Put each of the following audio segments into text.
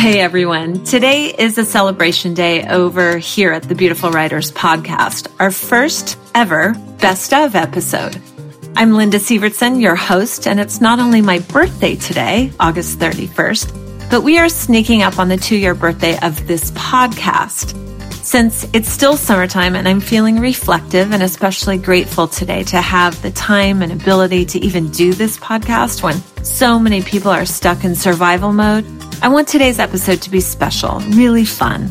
Hey everyone, today is a celebration day over here at the Beautiful Writers Podcast, our first ever Best Of episode. I'm Linda Sivertsen, your host, and it's not only my birthday today, August 31st, but we are sneaking up on the 2-year birthday of this podcast. Since it's still summertime and I'm feeling reflective and especially grateful today to have the time and ability to even do this podcast when so many people are stuck in survival mode, I want today's episode to be special, really fun.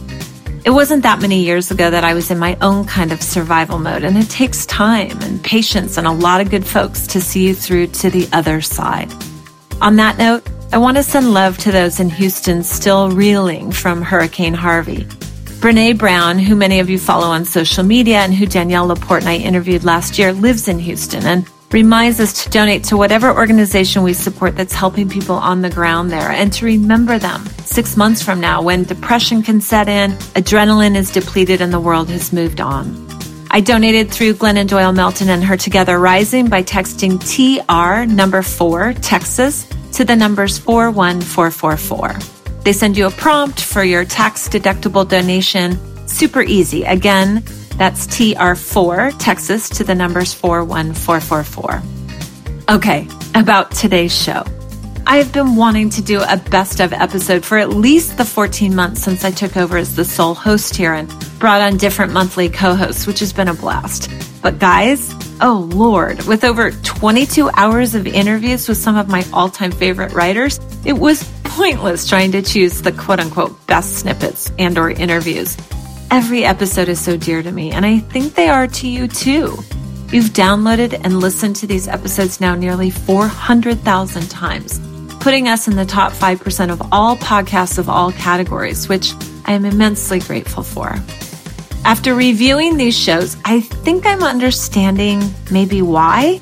It wasn't that many years ago that I was in my own kind of survival mode, and it takes time and patience and a lot of good folks to see you through to the other side. On that note, I want to send love to those in Houston still reeling from Hurricane Harvey. Brené Brown, who many of you follow on social media and who Danielle Laporte and I interviewed last year, lives in Houston and reminds us to donate to whatever organization we support that's helping people on the ground there and to remember them 6 months from now when depression can set in, adrenaline is depleted, and the world has moved on. I donated through Glennon Doyle Melton and her Together Rising by texting TR4 Texas to the numbers 41444. They send you a prompt for your tax-deductible donation. Super easy. Again, that's TR4 Texas to the numbers 41444. Okay, about today's show. I have been wanting to do a Best Of episode for at least the 14 months since I took over as the sole host here and brought on different monthly co-hosts, which has been a blast. But guys, oh Lord, with over 22 hours of interviews with some of my all-time favorite writers, it was pointless trying to choose the quote-unquote best snippets and or interviews. Every episode is so dear to me, and I think they are to you too. You've downloaded and listened to these episodes now nearly 400,000 times, putting us in the top 5% of all podcasts of all categories, which I am immensely grateful for. After reviewing these shows, I think I'm understanding maybe why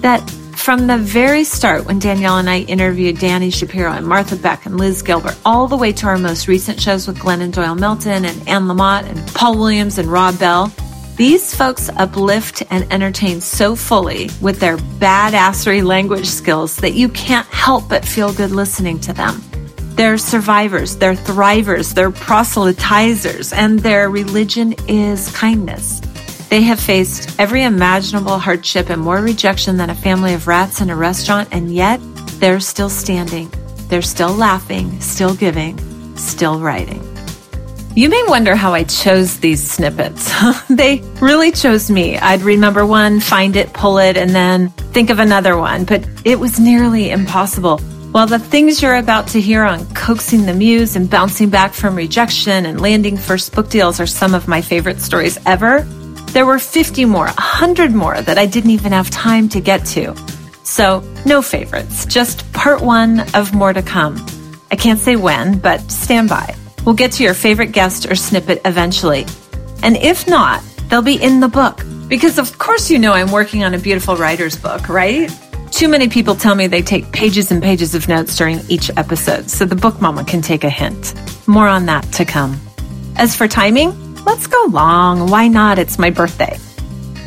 that from the very start, when Danielle and I interviewed Dani Shapiro and Martha Beck and Liz Gilbert, all the way to our most recent shows with Glennon Doyle Melton and Anne Lamott and Paul Williams and Rob Bell, these folks uplift and entertain so fully with their badassery language skills that you can't help but feel good listening to them. They're survivors, they're thrivers, they're proselytizers, and their religion is kindness. They have faced every imaginable hardship and more rejection than a family of rats in a restaurant, and yet they're still standing, they're still laughing, still giving, still writing. You may wonder how I chose these snippets. They really chose me. I'd remember one, find it, pull it, and then think of another one, but it was nearly impossible. While the things you're about to hear on coaxing the muse and bouncing back from rejection and landing first book deals are some of my favorite stories ever, there were 50 more, 100 more that I didn't even have time to get to. So no favorites, just part one of more to come. I can't say when, but stand by. We'll get to your favorite guest or snippet eventually. And if not, they'll be in the book. Because of course you know I'm working on a Beautiful Writer's book, right? Too many people tell me they take pages and pages of notes during each episode, so the book mama can take a hint. More on that to come. As for timing, let's go long. Why not? It's my birthday.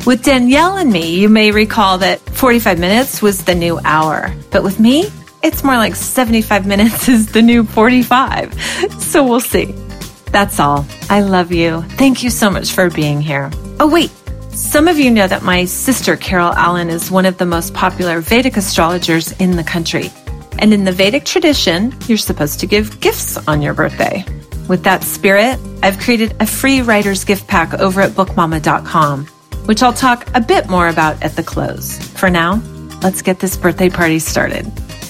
With Danielle and me, you may recall that 45 minutes was the new hour. But with me, it's more like 75 minutes is the new 45. So we'll see. That's all. I love you. Thank you so much for being here. Oh, wait. Some of you know that my sister, Carol Allen, is one of the most popular Vedic astrologers in the country. And in the Vedic tradition, you're supposed to give gifts on your birthday. With that spirit, I've created a free writer's gift pack over at bookmama.com, which I'll talk a bit more about at the close. For now, let's get this birthday party started.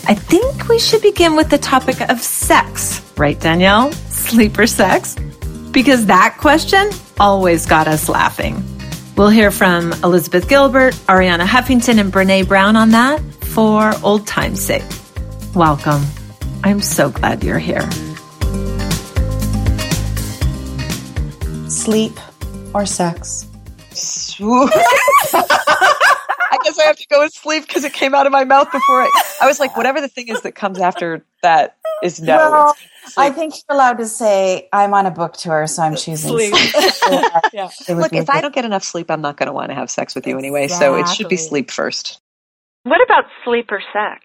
I think we should begin with the topic of sex, right, Danielle? Sleeper sex? Because that question always got us laughing. We'll hear from Elizabeth Gilbert, Ariana Huffington, and Brené Brown on that for old time's sake. Welcome. I'm so glad you're here. Sleep or sex? I guess I have to go with sleep because it came out of my mouth before I was like, whatever the thing is that comes after that is no. Well, I think you're allowed to say, I'm on a book tour, so I'm choosing sleep. Yeah. Look, if I don't get enough sleep, I'm not going to want to have sex with you anyway, so it should be sleep first. What about sleep or sex?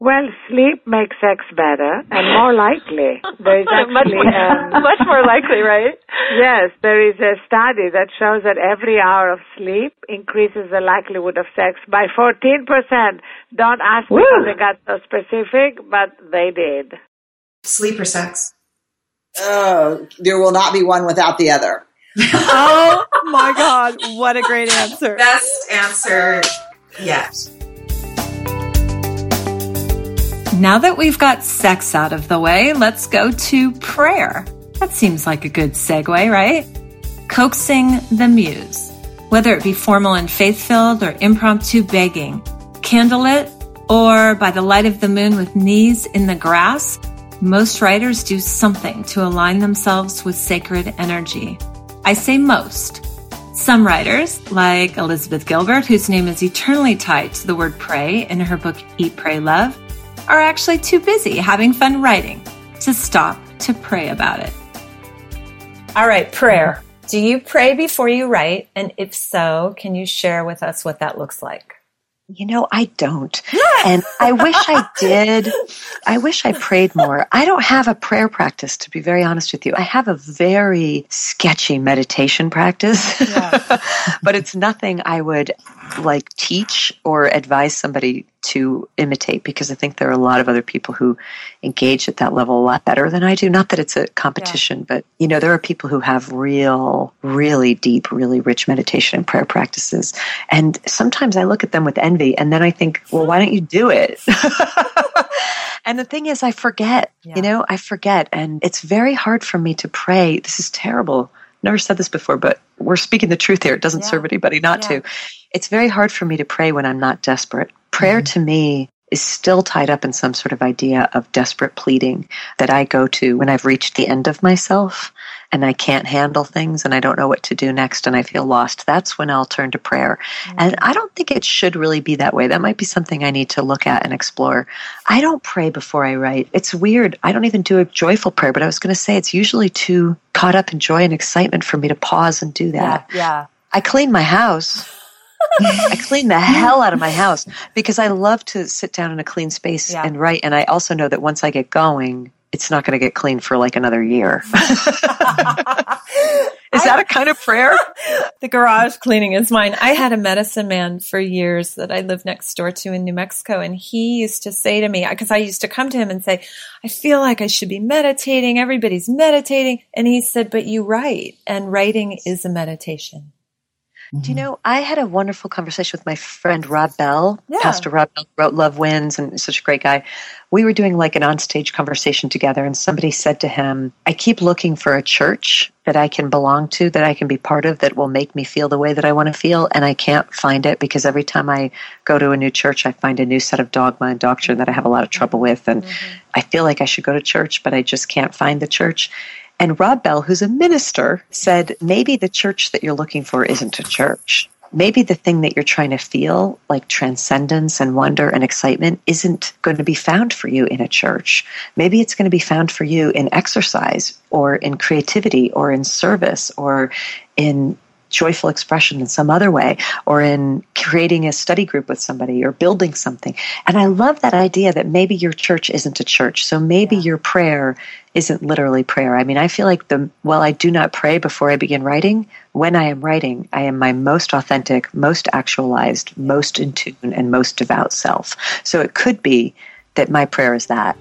Well, sleep makes sex better and more likely. There is actually, much more likely, right? Yes, there is a study that shows that every hour of sleep increases the likelihood of sex by 14%. Don't ask me how they got so specific, but they did. Sleep or sex? Oh, there will not be one without the other. Oh, my God. What a great answer. Best answer yet. Now that we've got sex out of the way, let's go to prayer. That seems like a good segue, right? Coaxing the muse. Whether it be formal and faith-filled or impromptu begging, candlelit or by the light of the moon with knees in the grass, most writers do something to align themselves with sacred energy. I say most. Some writers, like Elizabeth Gilbert, whose name is eternally tied to the word pray in her book Eat, Pray, Love, are actually too busy having fun writing to stop to pray about it. All right, prayer. Do you pray before you write? And if so, can you share with us what that looks like? You know, I don't. And I wish I did. I wish I prayed more. I don't have a prayer practice, to be very honest with you. I have a very sketchy meditation practice, but it's nothing I would like teach or advise somebody to imitate, because I think there are a lot of other people who engage at that level a lot better than I do. Not that it's a competition, but you know, there are people who have really deep, really rich meditation and prayer practices. And sometimes I look at them with envy, and then I think, well, why don't you do it? And the thing is, I forget, I forget. And it's very hard for me to pray. This is terrible. Never said this before, but we're speaking the truth here. It doesn't serve anybody not to. It's very hard for me to pray when I'm not desperate. Prayer to me is still tied up in some sort of idea of desperate pleading that I go to when I've reached the end of myself and I can't handle things and I don't know what to do next and I feel lost. That's when I'll turn to prayer. And I don't think it should really be that way. That might be something I need to look at and explore. I don't pray before I write. It's weird. I don't even do a joyful prayer, but I was going to say it's usually too caught up in joy and excitement for me to pause and do that. Yeah. I clean my house. I clean the hell out of my house because I love to sit down in a clean space and write. And I also know that once I get going, it's not going to get clean for like another year. Is that a kind of prayer? The garage cleaning is mine. I had a medicine man for years that I lived next door to in New Mexico. And he used to say to me, because I used to come to him and say, I feel like I should be meditating. Everybody's meditating. And he said, but you write. And writing is a meditation. Do you know, I had a wonderful conversation with my friend Rob Bell, Pastor Rob Bell, wrote Love Wins, and such a great guy. We were doing like an onstage conversation together, and somebody said to him, I keep looking for a church that I can belong to, that I can be part of, that will make me feel the way that I want to feel, and I can't find it because every time I go to a new church, I find a new set of dogma and doctrine that I have a lot of trouble with, and I feel like I should go to church, but I just can't find the church. And Rob Bell, who's a minister, said, maybe the church that you're looking for isn't a church. Maybe the thing that you're trying to feel, like transcendence and wonder and excitement, isn't going to be found for you in a church. Maybe it's going to be found for you in exercise or in creativity or in service or in joyful expression in some other way, or in creating a study group with somebody or building something. And I love that idea that maybe your church isn't a church. So maybe your prayer isn't literally prayer. I mean, I feel like while I do not pray before I begin writing, when I am writing, I am my most authentic, most actualized, most in tune, and most devout self. So it could be that my prayer is that.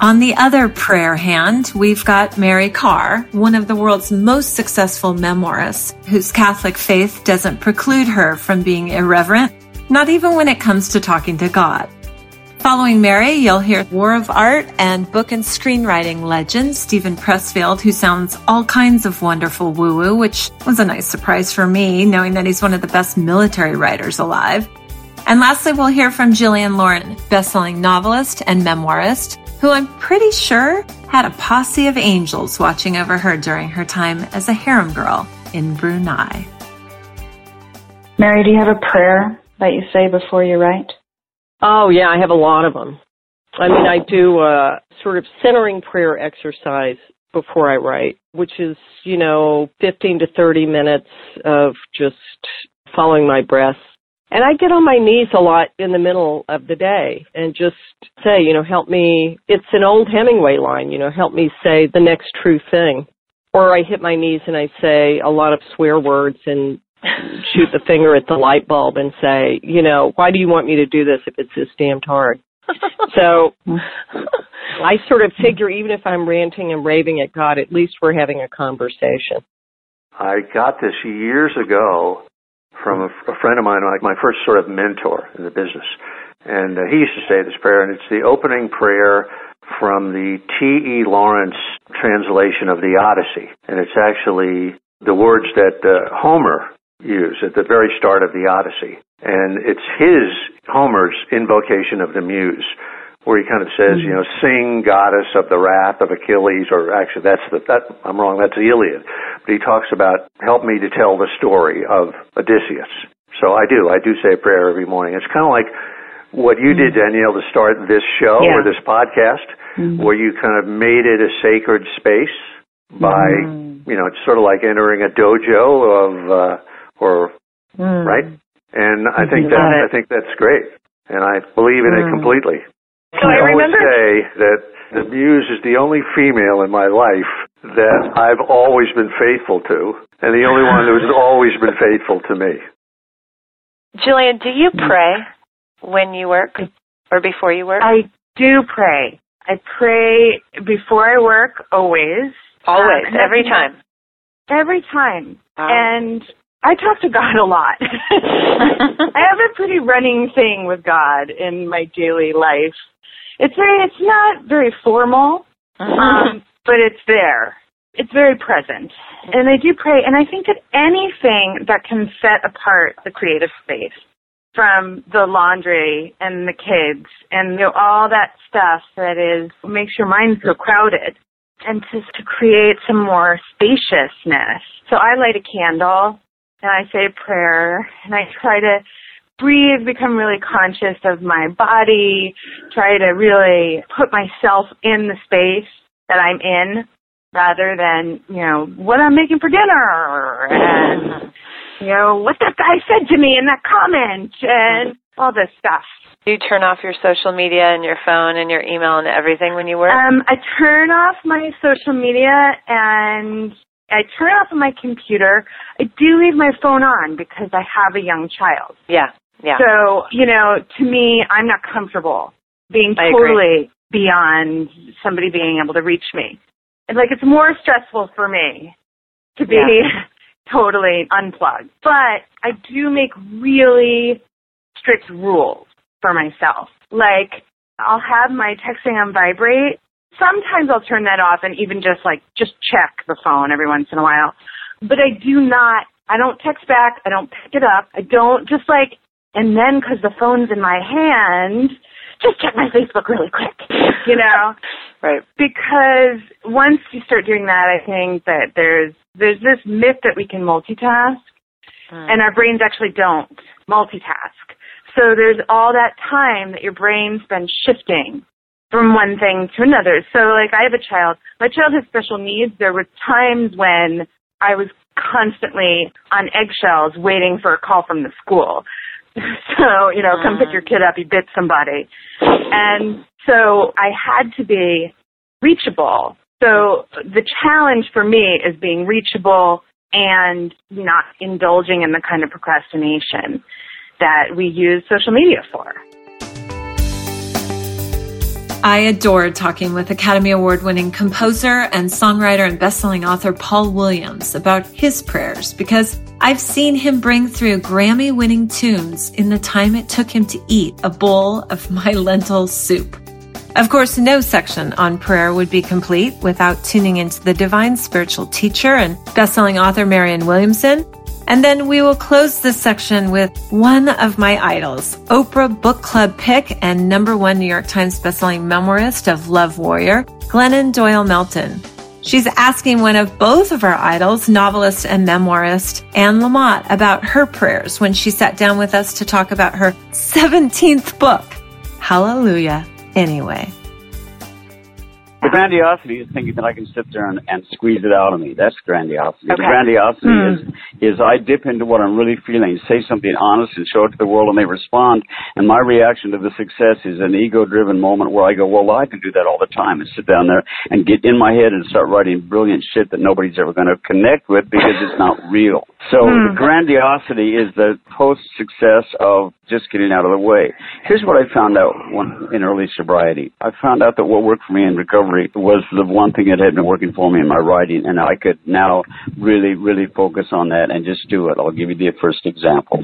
On the other prayer hand, we've got Mary Carr, one of the world's most successful memoirists, whose Catholic faith doesn't preclude her from being irreverent, not even when it comes to talking to God. Following Mary, you'll hear War of Art and book and screenwriting legend Stephen Pressfield, who sounds all kinds of wonderful woo-woo, which was a nice surprise for me, knowing that he's one of the best military writers alive. And lastly, we'll hear from Jillian Lauren, bestselling novelist and memoirist, who I'm pretty sure had a posse of angels watching over her during her time as a harem girl in Brunei. Mary, do you have a prayer that you say before you write? Oh, yeah, I have a lot of them. I mean, I do a sort of centering prayer exercise before I write, which is, 15 to 30 minutes of just following my breath. And I get on my knees a lot in the middle of the day and just say, you know, help me. It's an old Hemingway line, you know, help me say the next true thing. Or I hit my knees and I say a lot of swear words and shoot the finger at the light bulb and say, you know, why do you want me to do this if it's this damned hard? So I sort of figure even if I'm ranting and raving at God, at least we're having a conversation. I got this years ago from a friend of mine, like my first sort of mentor in the business. And he used to say this prayer, and it's the opening prayer from the T.E. Lawrence translation of the Odyssey. And it's actually the words that Homer used at the very start of the Odyssey. And it's Homer's invocation of the muse, where he kind of says, you know, sing, goddess of the wrath of Achilles, or actually I'm wrong, that's the Iliad. But he talks about, help me to tell the story of Odysseus. So I do say a prayer every morning. It's kind of like what you did, Danielle, to start this show or this podcast, where you kind of made it a sacred space by, you know, it's sort of like entering a dojo right? And I think that's great. And I believe in it completely. So I always say that the muse is the only female in my life that I've always been faithful to, and the only one that has always been faithful to me. Jillian, do you pray when you work or before you work? I do pray. I pray before I work always. Always, every time. Every time. And I talk to God a lot. I have a pretty running thing with God in my daily life. It's not very formal, but it's there. It's very present. And I do pray. And I think that anything that can set apart the creative space from the laundry and the kids and, you know, all that stuff that makes your mind so crowded and just to create some more spaciousness. So I light a candle and I say a prayer and I try to breathe, become really conscious of my body, try to really put myself in the space that I'm in rather than, you know, what I'm making for dinner and, you know, what that guy said to me in that comment and all this stuff. Do you turn off your social media and your phone and your email and everything when you work? I turn off my social media and I turn off my computer. I do leave my phone on because I have a young child. Yeah, yeah. So, you know, to me, I'm not comfortable being totally beyond somebody being able to reach me. And, like, it's more stressful for me to be totally unplugged. But I do make really strict rules for myself. Like, I'll have my texting on vibrate. Sometimes I'll turn that off and even just check the phone every once in a while. But I don't text back. I don't pick it up. I don't and then because the phone's in my hand, just check my Facebook really quick, you know? Right. Because once you start doing that, I think that there's this myth that we can multitask, and our brains actually don't multitask. So there's all that time that your brain's been shifting from one thing to another. So, like, I have a child. My child has special needs. There were times when I was constantly on eggshells waiting for a call from the school. So, you know, come pick your kid up. He bit somebody. And so I had to be reachable. So the challenge for me is being reachable and not indulging in the kind of procrastination that we use social media for. I adored talking with Academy Award-winning composer and songwriter and best-selling author Paul Williams about his prayers, because I've seen him bring through Grammy-winning tunes in the time it took him to eat a bowl of my lentil soup. Of course, no section on prayer would be complete without tuning into the divine spiritual teacher and best-selling author Marianne Williamson. And then we will close this section with one of my idols, Oprah book club pick and #1 New York Times bestselling memoirist of Love Warrior, Glennon Doyle Melton. She's asking one of both of our idols, novelist and memoirist Anne Lamott, about her prayers when she sat down with us to talk about her 17th book, Hallelujah Anyway. But grandiosity is thinking that I can sit there and squeeze it out of me. That's grandiosity. Okay. The grandiosity is I dip into what I'm really feeling, say something honest and show it to the world, and they respond. And my reaction to the success is an ego-driven moment where I go, well, I can do that all the time and sit down there and get in my head and start writing brilliant shit that nobody's ever going to connect with because it's not real. So the grandiosity is the post-success of just getting out of the way. Here's what I found out in early sobriety. I found out that what worked for me in recovery was the one thing that had been working for me in my writing, and I could now really, really focus on that and just do it. I'll give you the first example.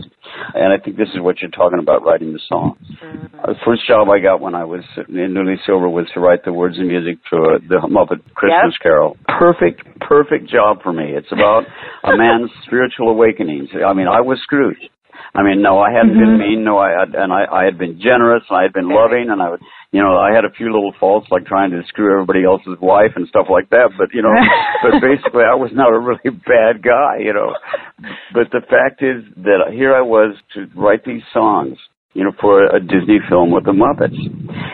And I think this is what you're talking about, writing the song. The first job I got when I was newly sober was to write the words and music to the Muppet Christmas Carol. Perfect job for me. It's about a man's spiritual awakening. I mean, I was Scrooge. I mean, no, I hadn't been mean. No, I had been generous, and I had been loving, and I would, you know, I had a few little faults like trying to screw everybody else's wife and stuff like that. But you know, but basically, I was not a really bad guy, you know. But the fact is that here I was to write these songs, you know, for a Disney film with the Muppets.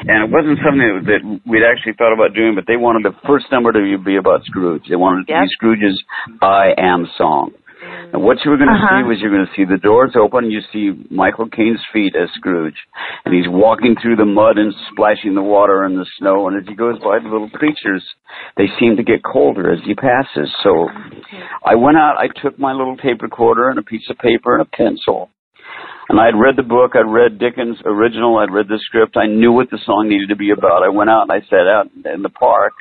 And it wasn't something that we'd actually thought about doing, but they wanted the first number to be about Scrooge. They wanted it to be Scrooge's I Am song. And what you were going to see was you're going to see the doors open. You see Michael Caine's feet as Scrooge. And he's walking through the mud and splashing the water and the snow. And as he goes by the little creatures, they seem to get colder as he passes. So I went out. I took my little tape recorder and a piece of paper and a pencil. And I had read the book. I'd read Dickens' original. I'd read the script. I knew what the song needed to be about. I went out and I sat out in the park.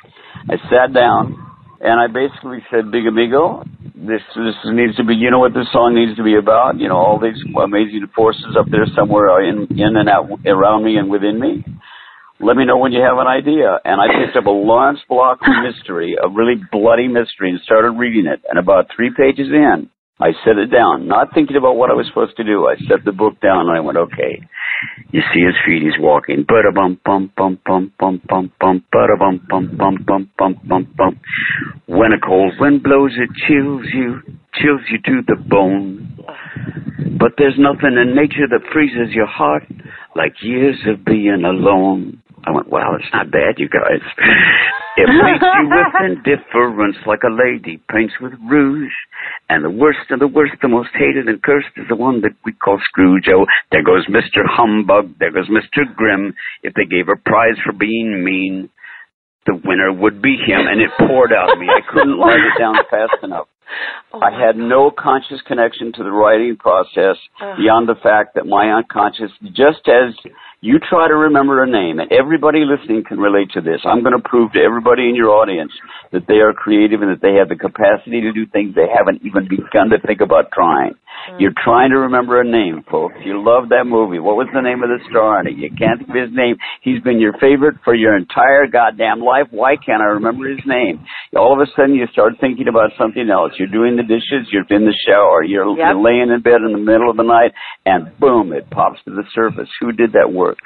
I sat down. And I basically said, big amigo, this needs to be, you know what this song needs to be about? You know, all these amazing forces up there somewhere are in and out around me and within me. Let me know when you have an idea. And I picked up a Lawrence Block mystery, a really bloody mystery, and started reading it. And about 3 pages in, I set it down, not thinking about what I was supposed to do. I set the book down, and I went, okay. You see his feet, he's walking. Ba-da-bum, bum, bum, bum, bum, bum, bum, ba-da-bum, bum, bum, bum, bum, bum, bum. When a cold wind blows, it chills you to the bone. But there's nothing in nature that freezes your heart like years of being alone. I went, wow, it's not bad, you guys. It paints you with indifference like a lady paints with rouge. And the worst of the worst, the most hated and cursed is the one that we call Scrooge. Oh, there goes Mr. Humbug, there goes Mr. Grimm. If they gave a prize for being mean, the winner would be him. And it poured out of me. I couldn't write it down fast enough. Oh, I had no conscious connection to the writing process beyond the fact that my unconscious, just as you try to remember a name, and everybody listening can relate to this. I'm going to prove to everybody in your audience that they are creative and that they have the capacity to do things they haven't even begun to think about trying. You're trying to remember a name, folks. You love that movie. What was the name of the star in it? You can't think of his name. He's been your favorite for your entire goddamn life. Why can't I remember his name? All of a sudden, you start thinking about something else. You're doing the dishes. You're in the shower. You're laying in bed in the middle of the night, and boom, it pops to the surface. Who did that work?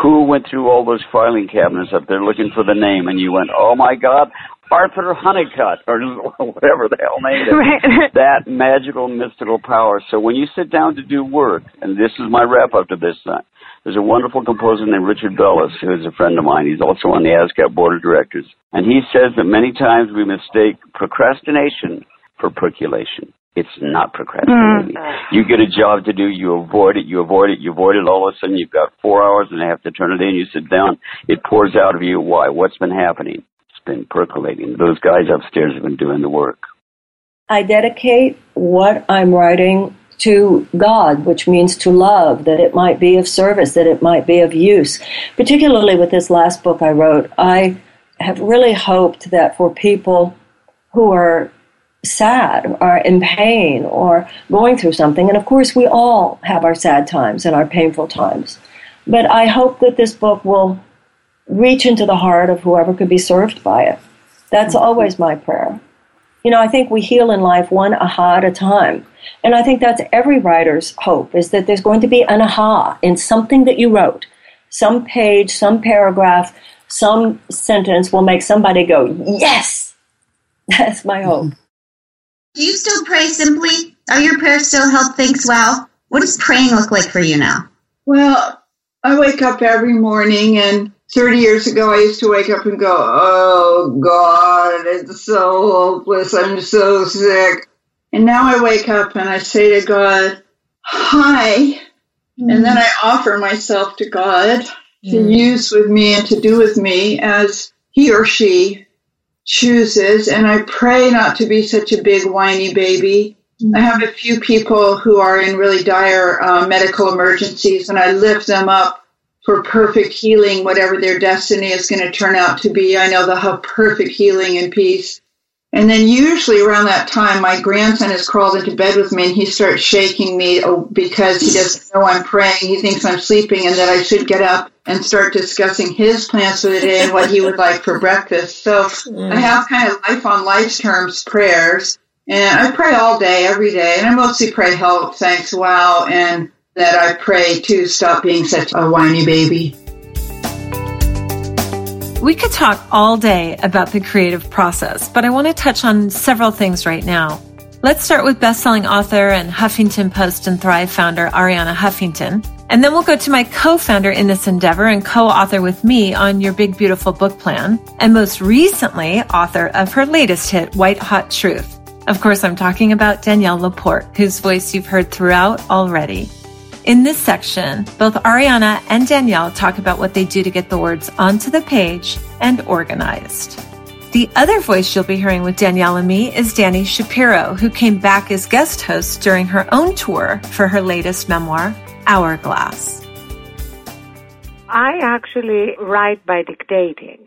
Who went through all those filing cabinets up there looking for the name, and you went, oh, my God, Arthur Honeycutt, or whatever the hell name is, that magical, mystical power. So when you sit down to do work, and this is my wrap-up to this time, there's a wonderful composer named Richard Bellis, who is a friend of mine. He's also on the ASCAP board of directors. And he says that many times we mistake procrastination for percolation. It's not procrastinating. You get a job to do, you avoid it, you avoid it, you avoid it. All of a sudden, you've got 4 hours and a half to turn it in. You sit down. It pours out of you. Why? What's been happening? It's been percolating. Those guys upstairs have been doing the work. I dedicate what I'm writing to God, which means to love, that it might be of service, that it might be of use. Particularly with this last book I wrote, I have really hoped that for people who are sad or in pain or going through something. And of course, we all have our sad times and our painful times. But I hope that this book will reach into the heart of whoever could be served by it. That's always my prayer. You know, I think we heal in life one aha at a time. And I think that's every writer's hope, is that there's going to be an aha in something that you wrote. Some page, some paragraph, some sentence will make somebody go, yes! That's my hope. Do you still pray simply? Are your prayers still held thanks well? What does praying look like for you now? Well, I wake up every morning and 30 years ago, I used to wake up and go, oh, God, it's so hopeless. I'm so sick. And now I wake up and I say to God, hi. Mm. And then I offer myself to God to use with me and to do with me as he or she chooses. And I pray not to be such a big whiny baby. I have a few people who are in really dire medical emergencies, and I lift them up for perfect healing, whatever their destiny is going to turn out to be. I know they'll have perfect healing and peace. And then usually around that time, my grandson has crawled into bed with me, and he starts shaking me because he doesn't know I'm praying. He thinks I'm sleeping and that I should get up and start discussing his plans for the day and what he would like for breakfast. So I have kind of life on life's terms prayers. And I pray all day, every day, and I mostly pray help, thanks, wow, and that I pray to stop being such a whiny baby. We could talk all day about the creative process, but I want to touch on several things right now. Let's start with best-selling author and Huffington Post and Thrive founder Ariana Huffington, and then we'll go to my co-founder in this endeavor and co-author with me on Your Big Beautiful Book Plan, and most recently, author of her latest hit, White Hot Truth. Of course, I'm talking about Danielle Laporte, whose voice you've heard throughout already. In this section, both Ariana and Danielle talk about what they do to get the words onto the page and organized. The other voice you'll be hearing with Danielle and me is Dani Shapiro, who came back as guest host during her own tour for her latest memoir, Hourglass. I actually write by dictating.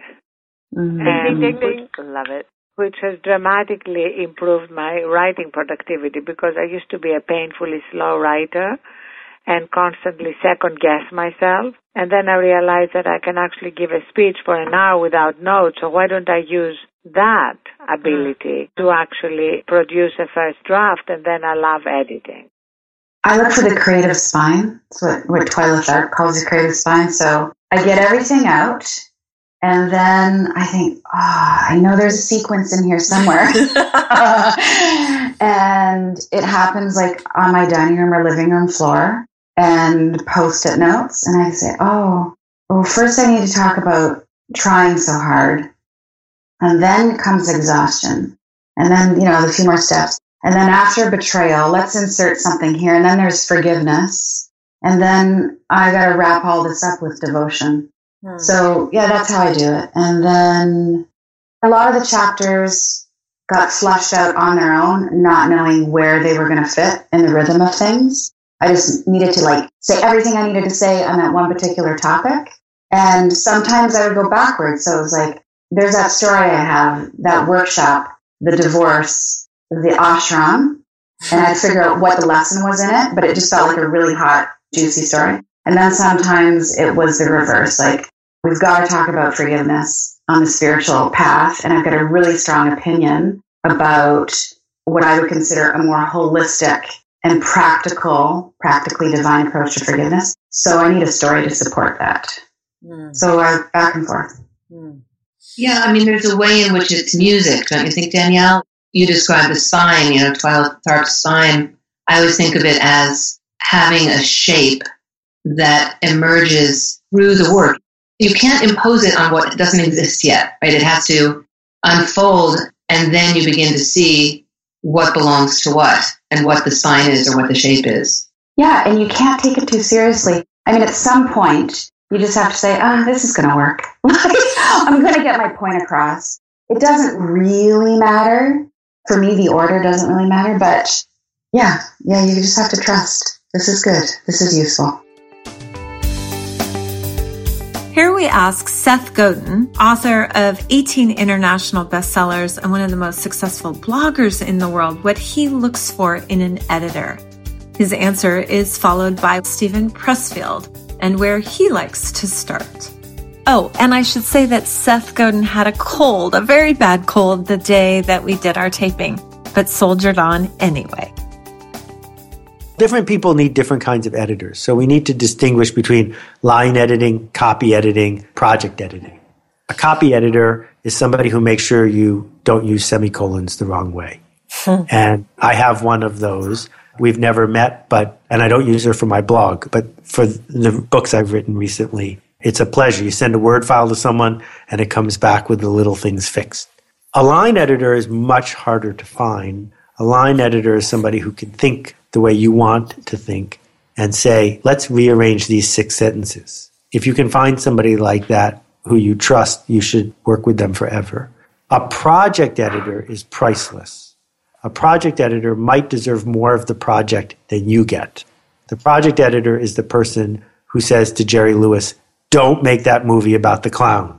Ding, ding, ding. Love it. Which has dramatically improved my writing productivity because I used to be a painfully slow writer and constantly second-guess myself. And then I realized that I can actually give a speech for an hour without notes, so why don't I use that ability to actually produce a first draft, and then I love editing. I look for the creative spine. That's what Twyla Tharp calls the creative spine. So I get everything out. And then I think, I know there's a sequence in here somewhere. And it happens like on my dining room or living room floor and Post-it notes. And I say, first I need to talk about trying so hard. And then comes exhaustion. And then, the few more steps. And then after betrayal, let's insert something here. And then there's forgiveness. And then I got to wrap all this up with devotion. So, that's how I do it. And then a lot of the chapters got flushed out on their own, not knowing where they were going to fit in the rhythm of things. I just needed to say everything I needed to say on that one particular topic. And sometimes I would go backwards. So it was there's that story I have, that workshop, the divorce, the ashram. And I'd figure out what the lesson was in it, but it just felt like a really hot, juicy story. And then sometimes it was the reverse. We've got to talk about forgiveness on the spiritual path. And I've got a really strong opinion about what I would consider a more holistic and practically divine approach to forgiveness. So I need a story to support that. So I back and forth. Yeah, I mean, there's a way in which it's music, don't you think, Danielle? You describe the spine, Twyla Tharp's spine. I always think of it as having a shape that emerges through the work. You can't impose it on what doesn't exist yet, right? It has to unfold, and then you begin to see what belongs to what and what the spine is or what the shape is. Yeah, and you can't take it too seriously. I mean, at some point, you just have to say, this is going to work. I'm going to get my point across. It doesn't really matter. For me, the order doesn't really matter, but yeah, you just have to trust. This is good. This is useful. Here we ask Seth Godin, author of 18 international bestsellers and one of the most successful bloggers in the world, what he looks for in an editor. His answer is followed by Stephen Pressfield and where he likes to start. Oh, and I should say that Seth Godin had a cold, a very bad cold, the day that we did our taping, but soldiered on anyway. Different people need different kinds of editors. So we need to distinguish between line editing, copy editing, project editing. A copy editor is somebody who makes sure you don't use semicolons the wrong way. And I have one of those. We've never met, and I don't use her for my blog, but for the books I've written recently, It's a pleasure. You send a Word file to someone and it comes back with the little things fixed. A line editor is much harder to find. A line editor is somebody who can think the way you want to think and say, let's rearrange these 6 sentences. If you can find somebody like that who you trust, you should work with them forever. A project editor is priceless. A project editor might deserve more of the project than you get. The project editor is the person who says to Jerry Lewis, don't make that movie about the clown.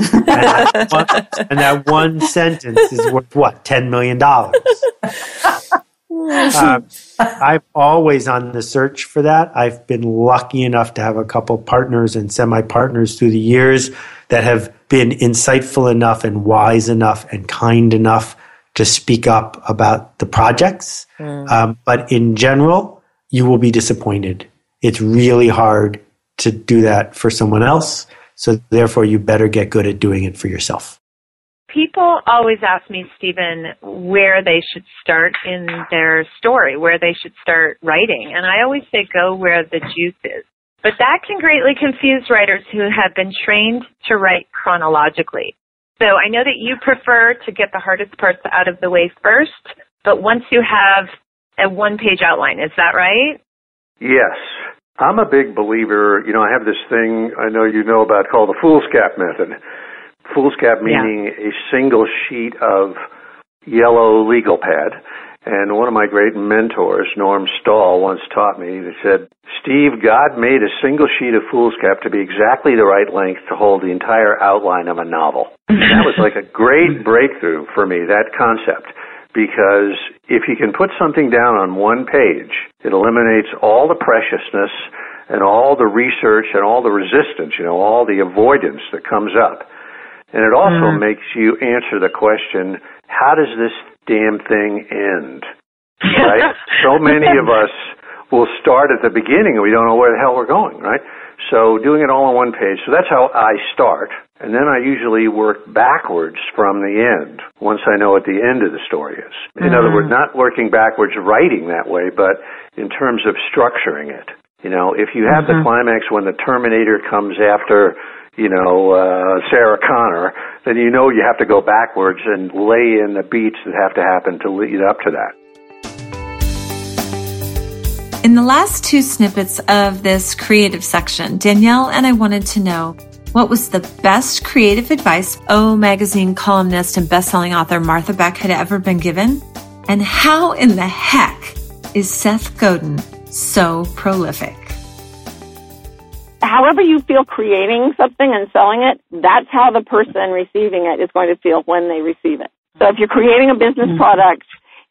and that one sentence is worth, what, $10 million? I've always on the search for that. I've been lucky enough to have a couple partners and semi-partners through the years that have been insightful enough and wise enough and kind enough to speak up about the projects. But in general, you will be disappointed. It's really hard to do that for someone else. So therefore, you better get good at doing it for yourself. People always ask me, Stephen, where they should start in their story, where they should start writing. And I always say go where the juice is. But that can greatly confuse writers who have been trained to write chronologically. So I know that you prefer to get the hardest parts out of the way first, but once you have a one-page outline, is that right? Yes. I'm a big believer, I have this thing I know you know about called the foolscap method. Foolscap meaning a single sheet of yellow legal pad. And one of my great mentors, Norm Stahl, once taught me, he said, Steve, God made a single sheet of foolscap to be exactly the right length to hold the entire outline of a novel. That was like a great breakthrough for me, that concept, because if you can put something down on one page, it eliminates all the preciousness and all the research and all the resistance, all the avoidance that comes up. And it also makes you answer the question, how does this damn thing end? Right? So many of us will start at the beginning and we don't know where the hell we're going, right? So doing it all on one page. So that's how I start. And then I usually work backwards from the end once I know what the end of the story is. In other words, not working backwards writing that way, but in terms of structuring it. If you have the climax when the Terminator comes after Sarah Connor, then you have to go backwards and lay in the beats that have to happen to lead up to that. In the last 2 snippets of this creative section, Danielle and I wanted to know, what was the best creative advice O Magazine columnist and best-selling author Martha Beck had ever been given? And how in the heck is Seth Godin so prolific? However you feel creating something and selling it, that's how the person receiving it is going to feel when they receive it. So if you're creating a business product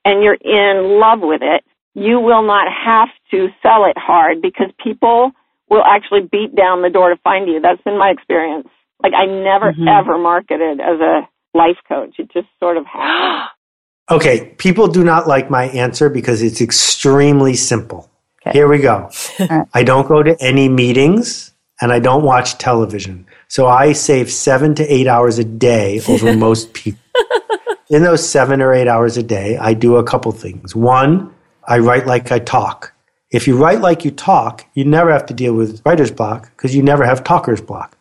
and you're in love with it, you will not have to sell it hard because people will actually beat down the door to find you. That's been my experience. Like I never, ever marketed as a life coach. It just sort of happened. Okay, people do not like my answer because it's extremely simple. Okay. Here we go. I don't go to any meetings and I don't watch television. So I save 7 to 8 hours a day over most people. In those 7 or 8 hours a day, I do a couple things. One, I write like I talk. If you write like you talk, you never have to deal with writer's block because you never have talker's block.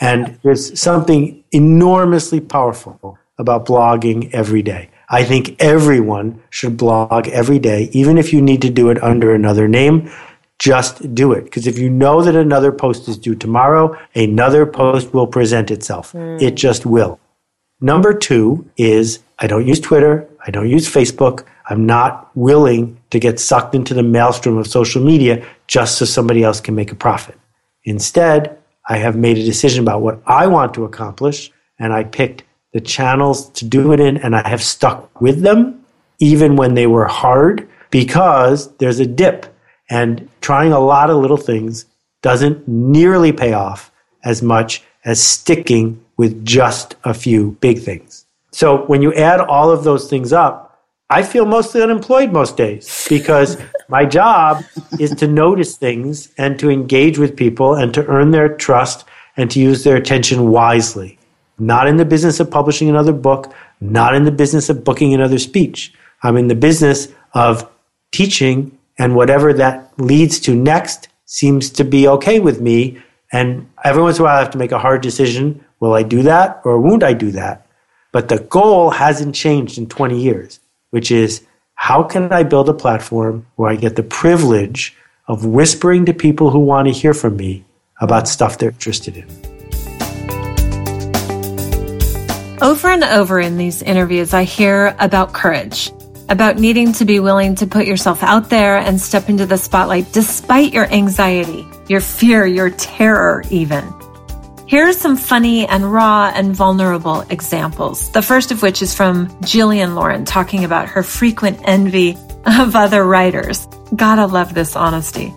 And there's something enormously powerful about blogging every day. I think everyone should blog every day, even if you need to do it under another name, just do it. Because if you know that another post is due tomorrow, another post will present itself. It just will. Number 2 is I don't use Twitter. I don't use Facebook. I'm not willing to get sucked into the maelstrom of social media just so somebody else can make a profit. Instead, I have made a decision about what I want to accomplish, and I picked the channels to do it in, and I have stuck with them, even when they were hard, because there's a dip. And trying a lot of little things doesn't nearly pay off as much as sticking with just a few big things. So when you add all of those things up, I feel mostly unemployed most days because my job is to notice things and to engage with people and to earn their trust and to use their attention wisely. Not in the business of publishing another book, not in the business of booking another speech. I'm in the business of teaching, and whatever that leads to next seems to be okay with me And every once in a while, I have to make a hard decision. Will I do that or won't I do that? But the goal hasn't changed in 20 years, which is how can I build a platform where I get the privilege of whispering to people who want to hear from me about stuff they're interested in? Over and over in these interviews, I hear about courage, about needing to be willing to put yourself out there and step into the spotlight despite your anxiety, your fear, your terror even. Here are some funny and raw and vulnerable examples. The first of which is from Jillian Lauren talking about her frequent envy of other writers. Gotta love this honesty.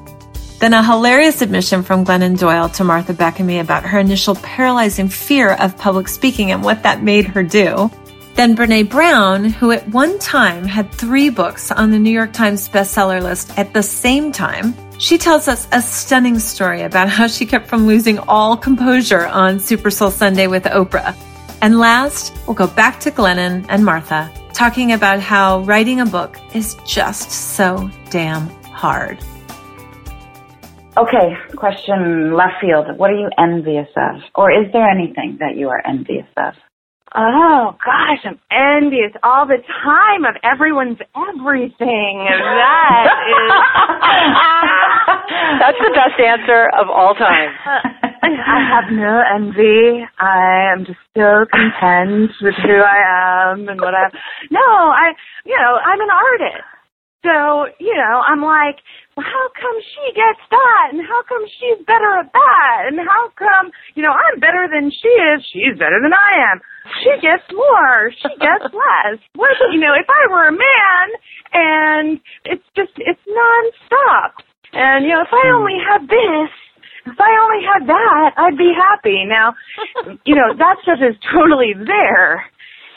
Then a hilarious admission from Glennon Doyle to Martha Beck and me about her initial paralyzing fear of public speaking and what that made her do. Then Brené Brown, who at one time had 3 books on the New York Times bestseller list at the same time, she tells us a stunning story about how she kept from losing all composure on Super Soul Sunday with Oprah. And last, we'll go back to Glennon and Martha, talking about how writing a book is just so damn hard. Okay, question left field. What are you envious of? Or is there anything that you are envious of? Oh, gosh, I'm envious all the time of everyone's everything. That is... That's the best answer of all time. I have no envy. I am just so content with who I am and what I am. No, I'm an artist. So, I'm like, well, how come she gets that? And how come she's better at that? And how come, I'm better than she is. She's better than I am. She gets more. She gets less. What, if I were a man, and it's nonstop. And, if I only had this, if I only had that, I'd be happy. Now, that stuff is totally there.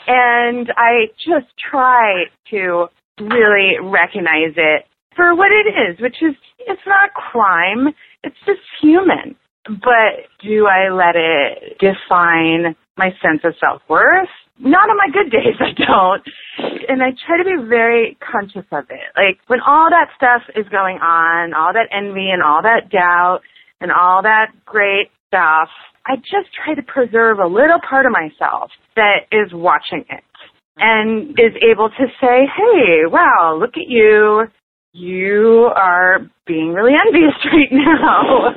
And I just try to really recognize it for what it is, which is it's not crime. It's just human. But do I let it define my sense of self-worth? Not on my good days, I don't. And I try to be very conscious of it. Like, when all that stuff is going on, all that envy and all that doubt and all that great stuff, I just try to preserve a little part of myself that is watching it and is able to say, hey, wow, look at you. You are being really envious right now.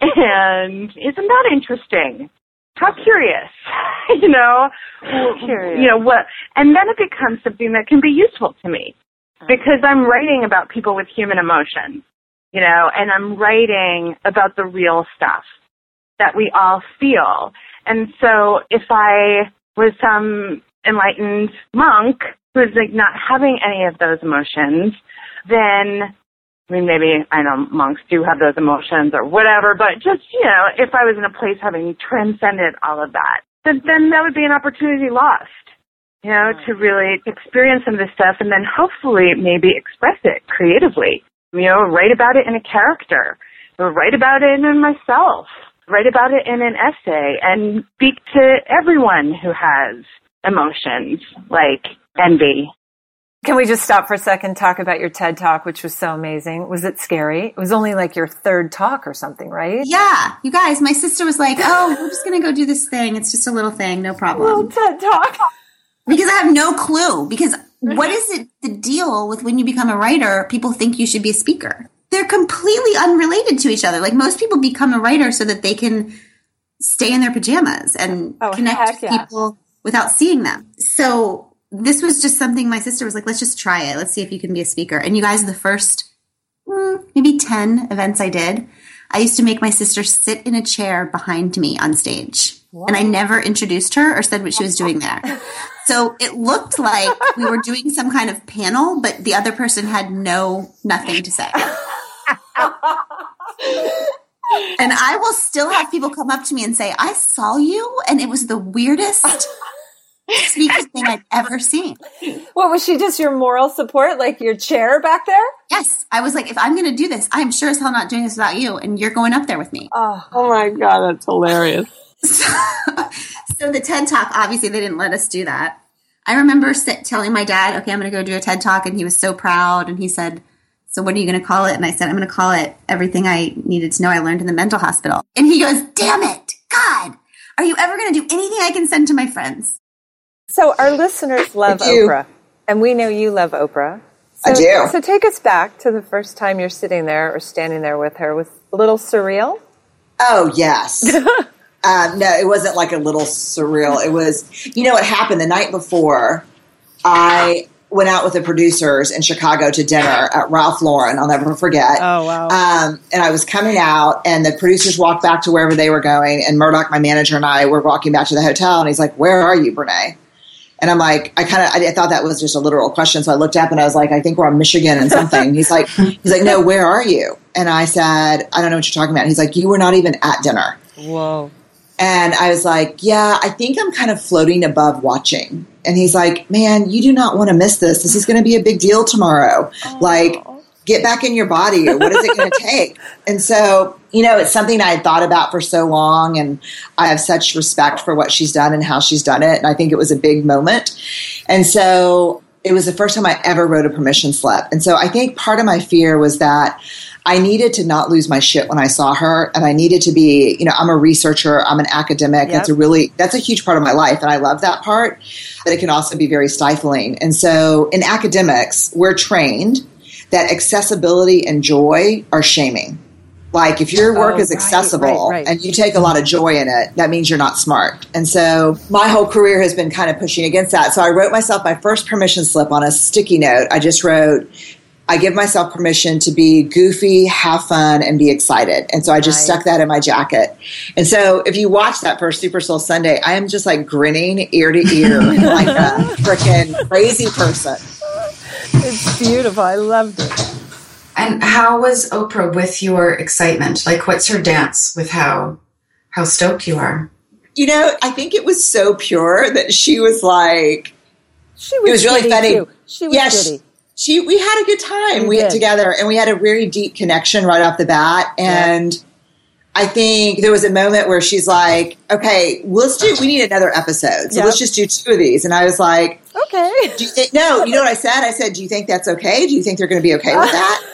And isn't that interesting? How curious, what? And then it becomes something that can be useful to me because I'm writing about people with human emotions, and I'm writing about the real stuff that we all feel. And so if I was some enlightened monk who's like not having any of those emotions, then, I mean, maybe, I know monks do have those emotions or whatever, but just, if I was in a place having transcended all of that, then that would be an opportunity lost, to really experience some of this stuff and then hopefully maybe express it creatively, write about it in a character, or write about it in myself, write about it in an essay, and speak to everyone who has emotions like envy. Can we just stop for a second, talk about your TED Talk, which was so amazing. Was it scary? It was only like your 3rd talk or something, right? Yeah. You guys, my sister was like, oh, we're just going to go do this thing. It's just a little thing. No problem. Little TED Talk. Because I have no clue. Because what is it the deal with when you become a writer, people think you should be a speaker? They're completely unrelated to each other. Like most people become a writer so that they can stay in their pajamas and connect with people without seeing them. So this was just something my sister was like, let's just try it. Let's see if you can be a speaker. And you guys, the first maybe 10 events I did, I used to make my sister sit in a chair behind me on stage. Wow. And I never introduced her or said what she was doing there. So it looked like we were doing some kind of panel, but the other person had nothing to say. And I will still have people come up to me and say, I saw you, and it was the weirdest speaking thing I've ever seen. What was she, just your moral support, like your chair back there? Yes. I was like, if I'm going to do this, I'm sure as hell not doing this without you, and you're going up there with me. Oh my God, that's hilarious. So the TED Talk, obviously they didn't let us do that. I remember telling my dad, okay, I'm going to go do a TED Talk, and he was so proud, and he said, so what are you going to call it? And I said, I'm going to call it Everything I Needed to Know I Learned in the Mental Hospital. And he goes, damn it, God, are you ever going to do anything I can send to my friends? So our listeners love Oprah, and we know you love Oprah. So, I do. So take us back to the first time you're sitting there or standing there with her. Was a little surreal? Oh, yes. No, it wasn't like a little surreal. It was, you know what happened the night before, I went out with the producers in Chicago to dinner at Ralph Lauren. I'll never forget. Oh, wow. And I was coming out, and the producers walked back to wherever they were going, and Murdoch, my manager, and I were walking back to the hotel, and he's like, where are you, Brené? And I'm like, I thought that was just a literal question. So I looked up and I was like, I think we're on Michigan and something. He's like, no, where are you? And I said, I don't know what you're talking about. And he's like, you were not even at dinner. Whoa. And I was like, yeah, I think I'm kind of floating above watching. And he's like, man, you do not want to miss this. This is going to be a big deal tomorrow. Oh. Like, get back in your body, or what is it going to take? And so, you know, it's something I had thought about for so long, and I have such respect for what she's done and how she's done it. And I think it was a big moment. And so it was the first time I ever wrote a permission slip. And so I think part of my fear was that I needed to not lose my shit when I saw her, and I needed to be, you know, I'm a researcher, I'm an academic. Yep. That's a huge part of my life, and I love that part, but it can also be very stifling. And so in academics, we're trained that accessibility and joy are shaming. Like, if your work is accessible and you take a lot of joy in it, that means you're not smart. And so my whole career has been kind of pushing against that. So I wrote myself my first permission slip on a sticky note. I just wrote, I give myself permission to be goofy, have fun, and be excited. And so I just stuck that in my jacket. And so if you watch that first Super Soul Sunday, I am just like grinning ear to ear like a freaking crazy person. It's beautiful. I loved it. And how was Oprah with your excitement? Like, what's her dance with how stoked you are? You know, I think it was so pure that she was like, it was really funny. Too. She was giddy. We had a good time. We had together, and we had a really deep connection right off the bat. And I think there was a moment where she's like, okay, we need another episode. So let's just do 2 of these. And I was like, okay. You know what I said? I said, do you think that's okay? Do you think they're going to be okay with that?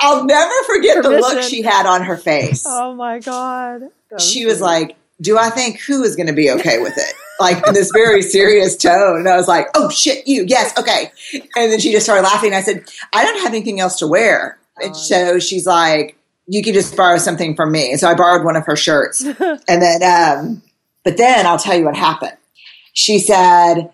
I'll never forget the look she had on her face. Oh my God. She was like, do I think who is going to be okay with it? Like, in this very serious tone. And I was like, oh shit, you, yes, okay. And then she just started laughing. I said, I don't have anything else to wear. And so she's like, you could just borrow something from me. And so I borrowed one of her shirts. And then, but then I'll tell you what happened. She said,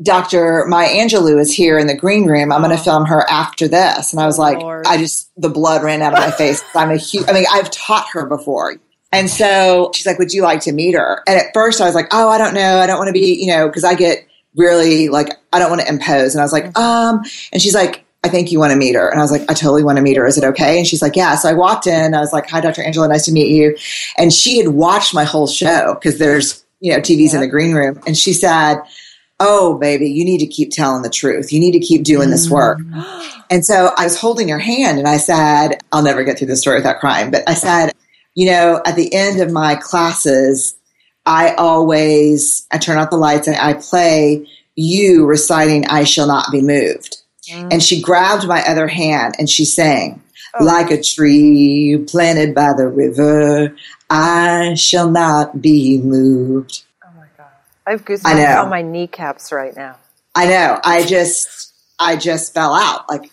Dr. Maya Angelou is here in the green room. I'm going to film her after this. And I was like, Lord. The blood ran out of my face. I've taught her before. And so she's like, would you like to meet her? And at first I was like, I don't know. I don't want to be, you know, because I get really like, I don't want to impose. And I was like, and she's like, I think you want to meet her. And I was like, I totally want to meet her. Is it okay? And she's like, yeah. So I walked in. I was like, hi, Dr. Angela. Nice to meet you. And she had watched my whole show because there's, you know, TVs in the green room. And she said, oh, baby, you need to keep telling the truth. You need to keep doing this work. And so I was holding her hand and I said, I'll never get through this story without crying. But I said, you know, at the end of my classes, I turn out the lights and I play you reciting, I Shall Not Be Moved. And she grabbed my other hand and she sang, like a tree planted by the river, I shall not be moved. I have goosebumps on my kneecaps right now. I know. I just fell out. Like,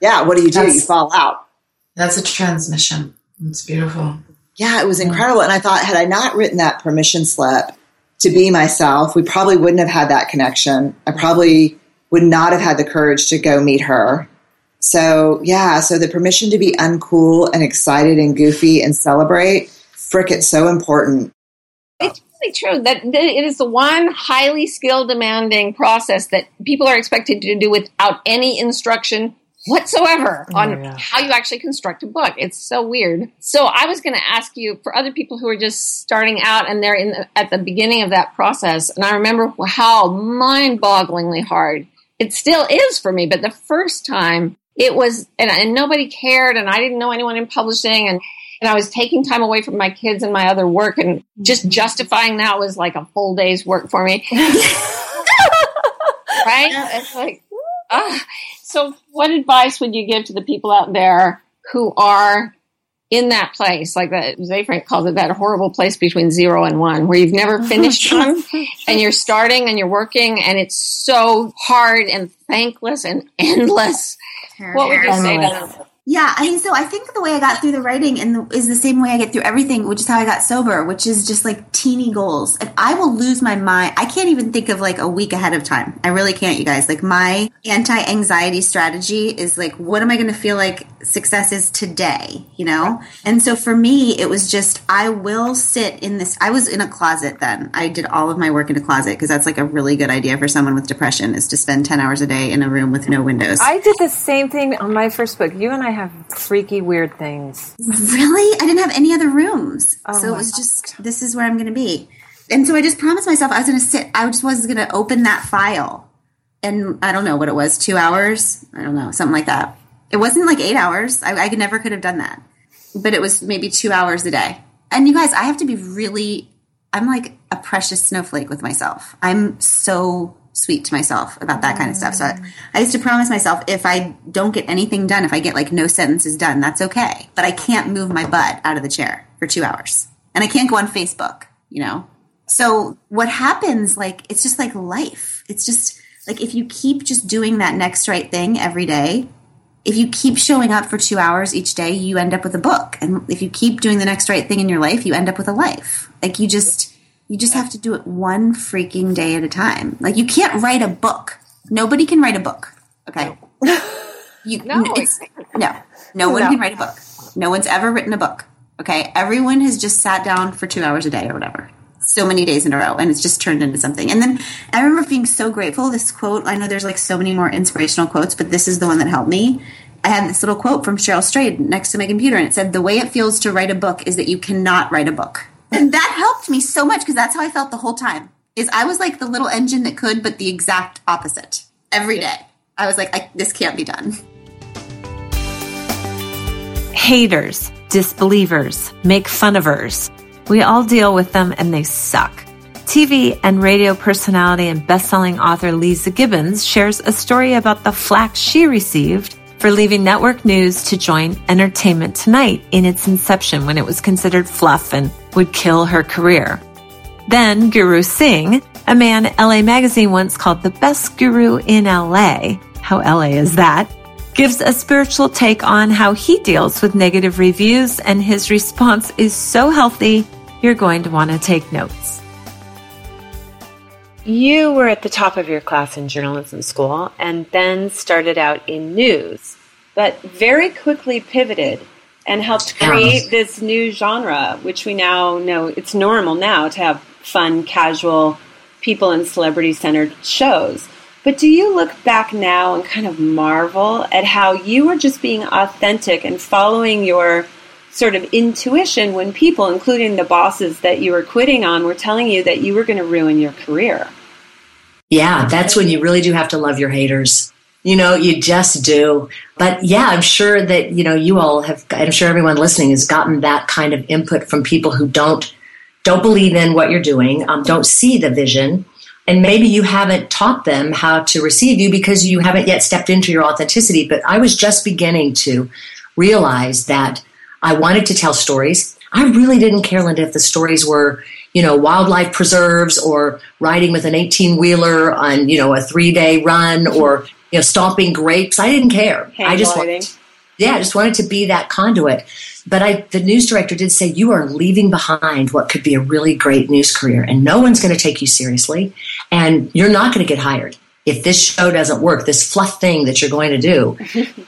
yeah, what do? You fall out. That's a transmission. It's beautiful. Yeah, it was incredible. And I thought, had I not written that permission slip to be myself, we probably wouldn't have had that connection. I probably would not have had the courage to go meet her. So, yeah, so the permission to be uncool and excited and goofy and celebrate, frick, it's so important. True that it is the one highly skill demanding process that people are expected to do without any instruction whatsoever on how you actually construct a book. It's so weird. So I was going to ask you, for other people who are just starting out and they're at the beginning of that process, and I remember how mind-bogglingly hard it still is for me, but the first time it was, and nobody cared, and I didn't know anyone in publishing, and I was taking time away from my kids and my other work, and just justifying that was like a full day's work for me. Right? It's like, So what advice would you give to the people out there who are in that place, like that, Zayfrank calls it that horrible place between 0 and 1, where you've never finished one and you're starting and you're working and it's so hard and thankless and endless? What would you say to them? Yeah, I mean, so I think the way I got through the writing is the same way I get through everything, which is how I got sober, which is just like teeny goals. And I will lose my mind. I can't even think of like a week ahead of time. I really can't, you guys. Like my anti-anxiety strategy is like, what am I going to feel like success is today, you know? And so for me, it was just, I will sit in this. I was in a closet then. I did all of my work in a closet because that's like a really good idea for someone with depression, is to spend 10 hours a day in a room with no windows. I did the same thing on my first book. You and I have freaky weird things. Really? I didn't have any other rooms. Oh, so it was just, this is where I'm going to be. And so I just promised myself I was going to sit, I just was going to open that file. And I don't know what it was, 2 hours? I don't know, something like that. It wasn't like 8 hours. I never could have done that. But it was maybe 2 hours a day. And you guys, I have to be really, I'm like a precious snowflake with myself. I'm so sweet to myself about that kind of stuff. So I used to promise myself, if I don't get anything done, if I get like no sentences done, that's okay. But I can't move my butt out of the chair for 2 hours. And I can't go on Facebook, you know? So what happens, like, it's just like life. It's just like, if you keep just doing that next right thing every day, if you keep showing up for 2 hours each day, you end up with a book. And if you keep doing the next right thing in your life, you end up with a life. Like you just have to do it one freaking day at a time. Like, you can't write a book. Nobody can write a book. Okay? No one can write a book. No one's ever written a book. Okay? Everyone has just sat down for 2 hours a day or whatever. So many days in a row. And it's just turned into something. And then I remember being so grateful. This quote, I know there's like so many more inspirational quotes, but this is the one that helped me. I had this little quote from Cheryl Strayed next to my computer. And it said, "The way it feels to write a book is that you cannot write a book." And that helped me so much, because that's how I felt the whole time. Is I was like the little engine that could, but the exact opposite. Every day. I was like, this can't be done. Haters, disbelievers, make fun-of-ers. We all deal with them and they suck. TV and radio personality and best-selling author Lisa Gibbons shares a story about the flack she received for leaving network news to join Entertainment Tonight in its inception, when it was considered fluff and would kill her career. Then Guru Singh, a man LA Magazine once called the best guru in LA, how LA is that, gives a spiritual take on how he deals with negative reviews, and his response is so healthy, you're going to want to take notes. You were at the top of your class in journalism school and then started out in news, but very quickly pivoted and helped create this new genre, which we now know it's normal now to have fun, casual, people and celebrity-centered shows. But do you look back now and kind of marvel at how you were just being authentic and following your sort of intuition when people, including the bosses that you were quitting on, were telling you that you were going to ruin your career? Yeah, that's when you really do have to love your haters. You know, you just do. But yeah, I'm sure that, you know, you all have, I'm sure everyone listening has gotten that kind of input from people who don't believe in what you're doing, don't see the vision. And maybe you haven't taught them how to receive you because you haven't yet stepped into your authenticity. But I was just beginning to realize that I wanted to tell stories. I really didn't care, Linda, if the stories were, you know, wildlife preserves or riding with an 18-wheeler on, you know, a 3-day run or, you know, stomping grapes. I didn't care. I just wanted to be that conduit. But the news director did say, you are leaving behind what could be a really great news career, and no one's going to take you seriously, and you're not going to get hired if this show doesn't work, this fluff thing that you're going to do.